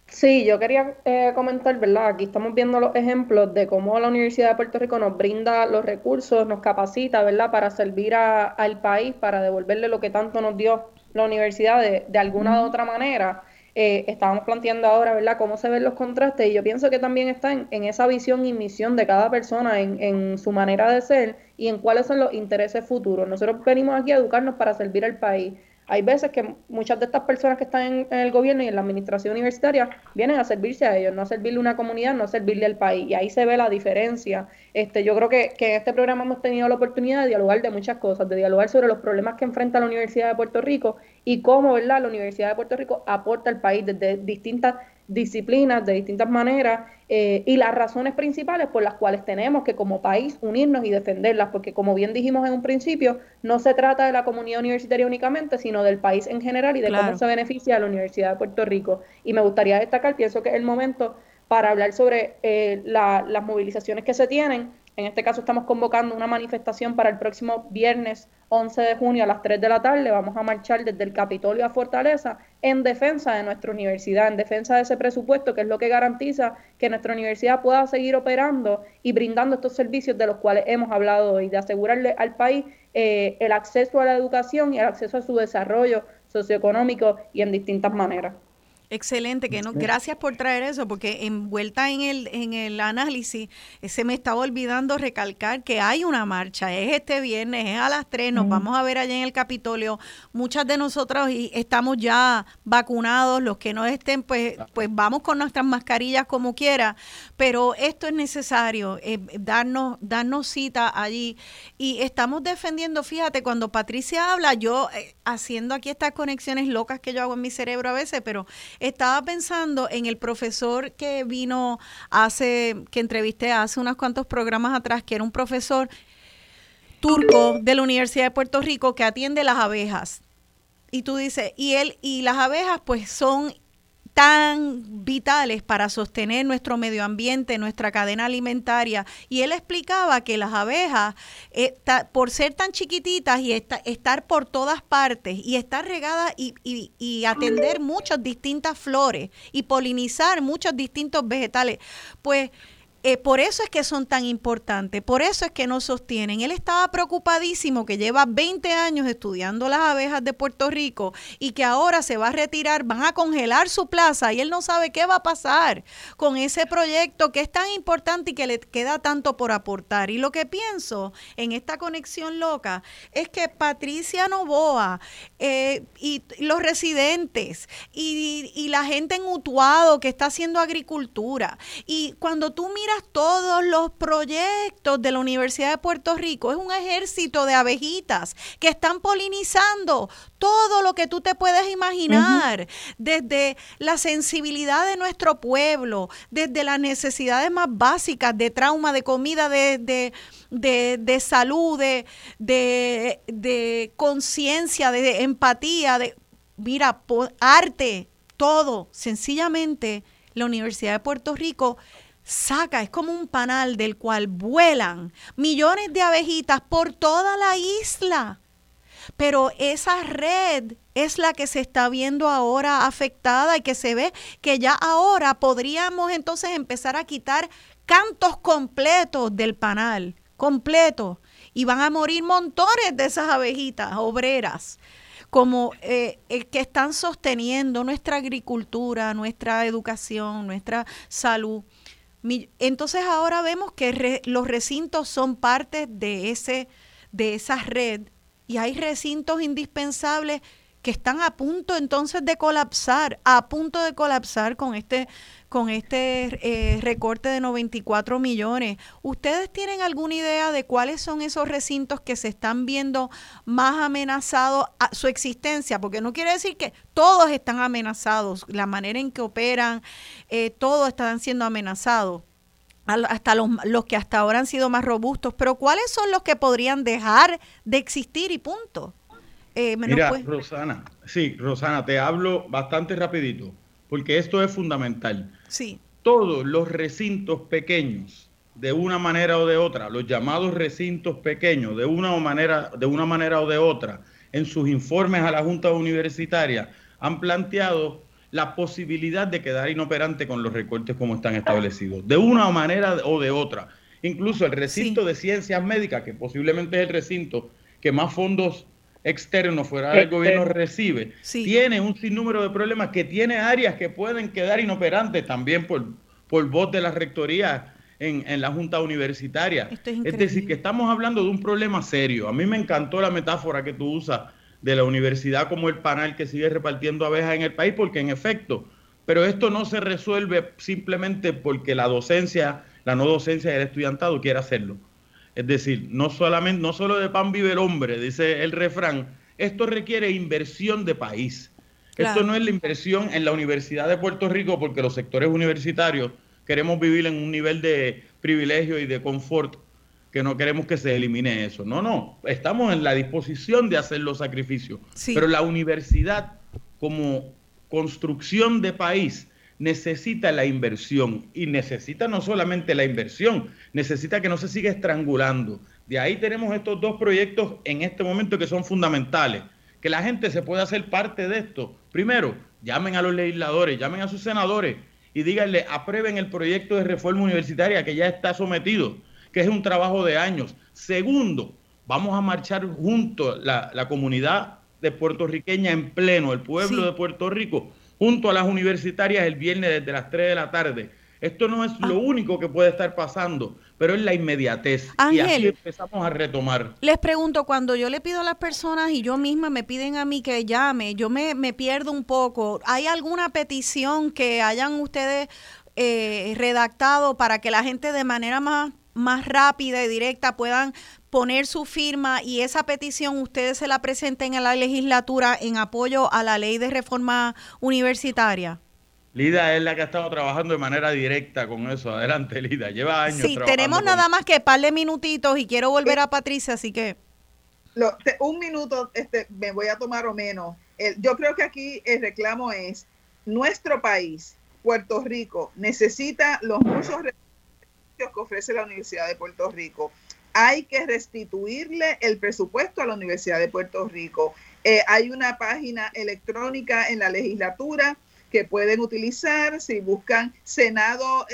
Sí, yo quería eh, comentar, ¿verdad? Aquí estamos viendo los ejemplos de cómo la Universidad de Puerto Rico nos brinda los recursos, nos capacita, ¿verdad?, para servir a, al país, para devolverle lo que tanto nos dio la universidad de, de alguna u otra manera. Eh, estábamos planteando ahora, ¿verdad?, cómo se ven los contrastes y yo pienso que también está en, en esa visión y misión de cada persona, en, en su manera de ser y en cuáles son los intereses futuros. Nosotros venimos aquí a educarnos para servir al país. Hay veces que muchas de estas personas que están en, en el gobierno y en la administración universitaria vienen a servirse a ellos, no a servirle a una comunidad, no a servirle al país. Y ahí se ve la diferencia. Este, yo creo que, que en este programa hemos tenido la oportunidad de dialogar de muchas cosas, de dialogar sobre los problemas que enfrenta la Universidad de Puerto Rico y cómo, ¿verdad?, la Universidad de Puerto Rico aporta al país desde distintas disciplinas, de distintas maneras, eh, y las razones principales por las cuales tenemos que como país unirnos y defenderlas, porque como bien dijimos en un principio, no se trata de la comunidad universitaria únicamente, sino del país en general y de claro. cómo se beneficia la Universidad de Puerto Rico. Y me gustaría destacar, pienso que es el momento para hablar sobre eh, la, las movilizaciones que se tienen. En este caso estamos convocando una manifestación para el próximo viernes once de junio a las tres de la tarde. Vamos a marchar desde el Capitolio a Fortaleza en defensa de nuestra universidad, en defensa de ese presupuesto que es lo que garantiza que nuestra universidad pueda seguir operando y brindando estos servicios de los cuales hemos hablado hoy, de asegurarle al país eh, el acceso a la educación y el acceso a su desarrollo socioeconómico y en distintas maneras. Excelente, que no, gracias por traer eso, porque envuelta en el en el análisis, se me estaba olvidando recalcar que hay una marcha, es este viernes, es a las tres, nos mm. vamos a ver allá en el Capitolio. Muchas de nosotros estamos ya vacunados, los que no estén, pues pues vamos con nuestras mascarillas como quiera, pero esto es necesario, eh, darnos, darnos cita allí. Y estamos defendiendo, fíjate, cuando Patricia habla, yo eh, haciendo aquí estas conexiones locas que yo hago en mi cerebro a veces, pero Estaba pensando en el profesor que vino hace, que entrevisté hace unos cuantos programas atrás, que era un profesor turco de la Universidad de Puerto Rico que atiende las abejas. Y tú dices, y él, y las abejas pues son tan vitales para sostener nuestro medio ambiente, nuestra cadena alimentaria. Y él explicaba que las abejas, eh, ta, por ser tan chiquititas y esta, estar por todas partes y estar regadas y, y, y atender muchas distintas flores y polinizar muchos distintos vegetales, pues eh, por eso es que son tan importantes, por eso es que nos sostienen. Él estaba preocupadísimo que lleva veinte años estudiando las abejas de Puerto Rico y que ahora se va a retirar, van a congelar su plaza y él no sabe qué va a pasar con ese proyecto que es tan importante y que le queda tanto por aportar. Y lo que pienso en esta conexión loca es que Patricia Novoa eh, y los residentes y, y la gente en Utuado que está haciendo agricultura, y cuando tú miras todos los proyectos de la Universidad de Puerto Rico, es un ejército de abejitas que están polinizando todo lo que tú te puedes imaginar, uh-huh. desde la sensibilidad de nuestro pueblo, desde las necesidades más básicas de trauma, de comida, de, de, de, de salud, de, de, de conciencia, de empatía, de mira, po, arte, todo. Sencillamente, la Universidad de Puerto Rico saca, es como un panal del cual vuelan millones de abejitas por toda la isla. Pero esa red es la que se está viendo ahora afectada y que se ve que ya ahora podríamos entonces empezar a quitar cantos completos del panal, completos, y van a morir montones de esas abejitas obreras, como eh, eh, que están sosteniendo nuestra agricultura, nuestra educación, nuestra salud. Entonces ahora vemos que re, los recintos son parte de, ese, de esa red. Y hay recintos indispensables que están a punto entonces de colapsar, a punto de colapsar con este, con este eh, recorte de noventa y cuatro millones. ¿Ustedes tienen alguna idea de cuáles son esos recintos que se están viendo más amenazados a su existencia? Porque no quiere decir que todos están amenazados, la manera en que operan, eh, todos están siendo amenazados, hasta los, los que hasta ahora han sido más robustos, pero ¿cuáles son los que podrían dejar de existir y punto? Eh, menos Mira, pues... Rosana, sí, Rosana, te hablo bastante rapidito, porque esto es fundamental. Sí. Todos los recintos pequeños, de una manera o de otra, los llamados recintos pequeños, de una o manera, de una manera o de otra, en sus informes a la Junta Universitaria, han planteado la posibilidad de quedar inoperante con los recortes como están establecidos, de una manera o de otra. Incluso el recinto sí. de ciencias médicas, que posiblemente es el recinto que más fondos externos fuera del gobierno recibe, sí. tiene un sinnúmero de problemas, que tiene áreas que pueden quedar inoperantes también por, por voz de las rectorías en, en la Junta Universitaria. Esto es, es decir, que estamos hablando de un problema serio. A mí me encantó la metáfora que tú usas de la universidad como el panal que sigue repartiendo abejas en el país, porque en efecto, pero esto no se resuelve simplemente porque la docencia, la no docencia del estudiantado quiere hacerlo. Es decir, no solamente, no solo de pan vive el hombre, dice el refrán, esto requiere inversión de país. Claro. Esto no es la inversión en la Universidad de Puerto Rico porque los sectores universitarios queremos vivir en un nivel de privilegio y de confort, que no queremos que se elimine eso. No, no, estamos en la disposición de hacer los sacrificios. Sí. Pero la universidad, como construcción de país, necesita la inversión. Y necesita no solamente la inversión, necesita que no se siga estrangulando. De ahí tenemos estos dos proyectos en este momento que son fundamentales. Que la gente se pueda hacer parte de esto. Primero, llamen a los legisladores, llamen a sus senadores y díganle, aprueben el proyecto de reforma universitaria que ya está sometido, que es un trabajo de años. Segundo, vamos a marchar juntos, la, la comunidad de puertorriqueña en pleno, el pueblo sí. de Puerto Rico, junto a las universitarias el viernes desde las tres de la tarde. Esto no es ah. lo único que puede estar pasando, pero es la inmediatez. Ángel, y así empezamos a retomar. Les pregunto, cuando yo le pido a las personas y yo misma me piden a mí que llame, yo me, me pierdo un poco. ¿Hay alguna petición que hayan ustedes eh, redactado para que la gente de manera más... más rápida y directa puedan poner su firma y esa petición ustedes se la presenten a la legislatura en apoyo a la ley de reforma universitaria? Lida es la que ha estado trabajando de manera directa con eso. Adelante, Lida, lleva años sí, trabajando. Sí, tenemos nada con... más que par de minutitos y quiero volver a Patricia, así que... Lo, te, un minuto este, me voy a tomar o menos. El, yo creo que aquí el reclamo es, nuestro país, Puerto Rico, necesita los muchos recursos que ofrece la Universidad de Puerto Rico. Hay que restituirle el presupuesto a la Universidad de Puerto Rico. Eh, hay una página electrónica en la legislatura que pueden utilizar. Si buscan senado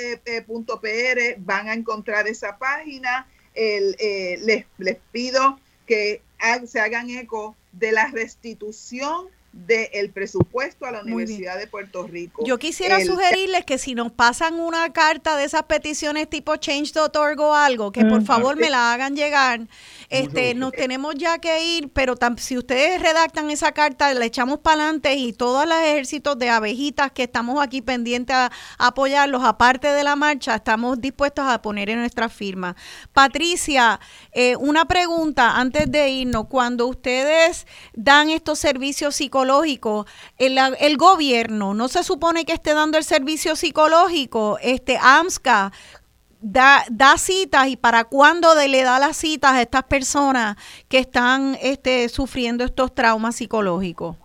punto p r van a encontrar esa página. El, eh, les, les pido que se hagan eco de la restitución del presupuesto a la Universidad de Puerto Rico. Yo quisiera el, sugerirles que si nos pasan una carta de esas peticiones tipo change punto org o algo, que por favor me la hagan llegar. Este, nos tenemos ya que ir, pero tam, si ustedes redactan esa carta, la echamos para adelante y todos los ejércitos de abejitas que estamos aquí pendientes a, a apoyarlos, aparte de la marcha, estamos dispuestos a poner en nuestra firma. Patricia, eh, una pregunta antes de irnos. Cuando ustedes dan estos servicios psicológicos, el, el gobierno no se supone que esté dando el servicio psicológico, este AMSCA, Da, da citas y para cuándo le da las citas a estas personas que están este, sufriendo estos traumas psicológicos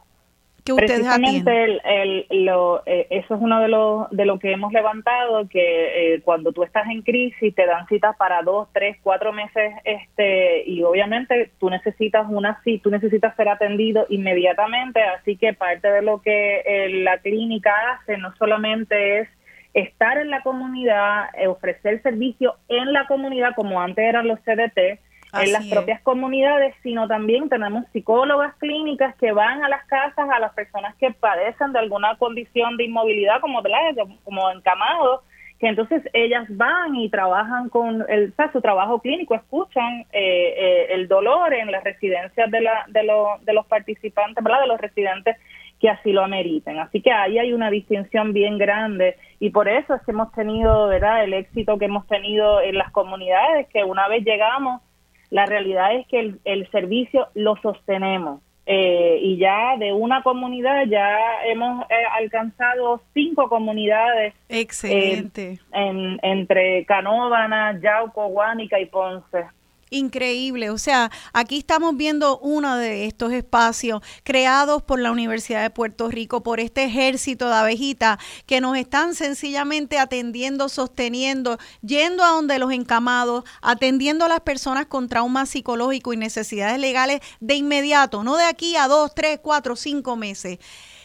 que ustedes atienden. Precisamente el, el, lo, eh, eso es uno de los de lo que hemos levantado, que eh, cuando tú estás en crisis te dan citas para dos, tres, cuatro meses este y obviamente tú necesitas una cita, tú necesitas ser atendido inmediatamente, así que parte de lo que eh, la clínica hace no solamente es estar en la comunidad, eh, ofrecer servicio en la comunidad, como antes eran los C D T, Así en las es. propias comunidades, sino también tenemos psicólogas clínicas que van a las casas, a las personas que padecen de alguna condición de inmovilidad, como, como encamados, que entonces ellas van y trabajan con el, o sea, su trabajo clínico, escuchan eh, eh, el dolor en las residencias de, la, de, lo, de los participantes, ¿verdad? De los residentes que así lo ameriten. Así que ahí hay una distinción bien grande y por eso es que hemos tenido, ¿verdad?, el éxito que hemos tenido en las comunidades, que una vez llegamos, la realidad es que el, el servicio lo sostenemos. Eh, y ya de una comunidad ya hemos eh, alcanzado cinco comunidades. Excelente. Eh, en, entre Canóvanas, Yauco, Guánica y Ponce. Increíble, o sea, aquí estamos viendo uno de estos espacios creados por la Universidad de Puerto Rico, por este ejército de abejitas que nos están sencillamente atendiendo, sosteniendo, yendo a donde los encamados, atendiendo a las personas con traumas psicológicos y necesidades legales de inmediato, no de aquí a dos, tres, cuatro, cinco meses.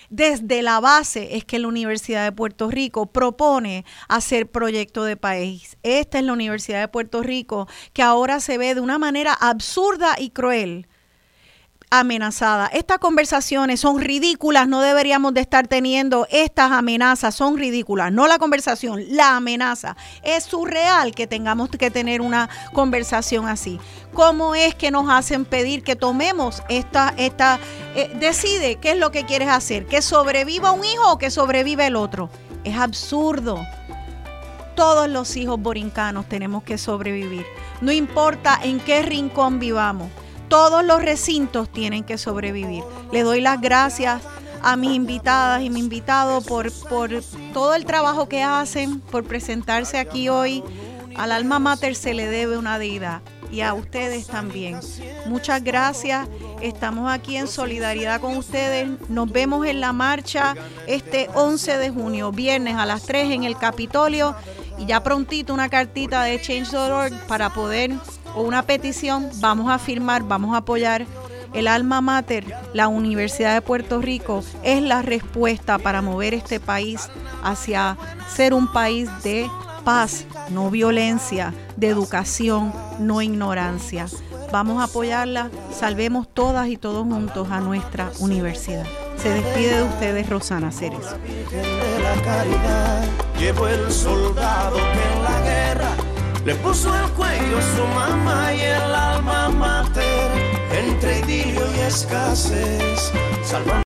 Desde la base es que la Universidad de Puerto Rico propone hacer proyecto de país. Esta es la Universidad de Puerto Rico que ahora se ve de una manera absurda y cruel amenazada. Estas conversaciones son ridículas, no deberíamos de estar teniendo estas amenazas, son ridículas, no la conversación, la amenaza. Es surreal que tengamos que tener una conversación así. ¿Cómo es que nos hacen pedir que tomemos esta, esta eh, decide qué es lo que quieres hacer, que sobreviva un hijo o que sobreviva el otro? Es absurdo. Todos los hijos borincanos tenemos que sobrevivir, no importa en qué rincón vivamos. Todos los recintos tienen que sobrevivir. Le doy las gracias a mis invitadas y mis invitados por, por todo el trabajo que hacen, por presentarse aquí hoy. Al alma mater se le debe una deuda y a ustedes también. Muchas gracias. Estamos aquí en solidaridad con ustedes. Nos vemos en la marcha este once de junio, viernes a las tres en el Capitolio. Y ya prontito una cartita de change punto org para poder... o una petición, vamos a firmar, vamos a apoyar el alma mater, la Universidad de Puerto Rico, es la respuesta para mover este país hacia ser un país de paz, no violencia, de educación, no ignorancia. Vamos a apoyarla, salvemos todas y todos juntos a nuestra universidad. Se despide de ustedes Rosana Cerezo. Llevo el soldado en la guerra. Le puso al cuello su mamá y el alma mater, entre idilio y escasez, salvando.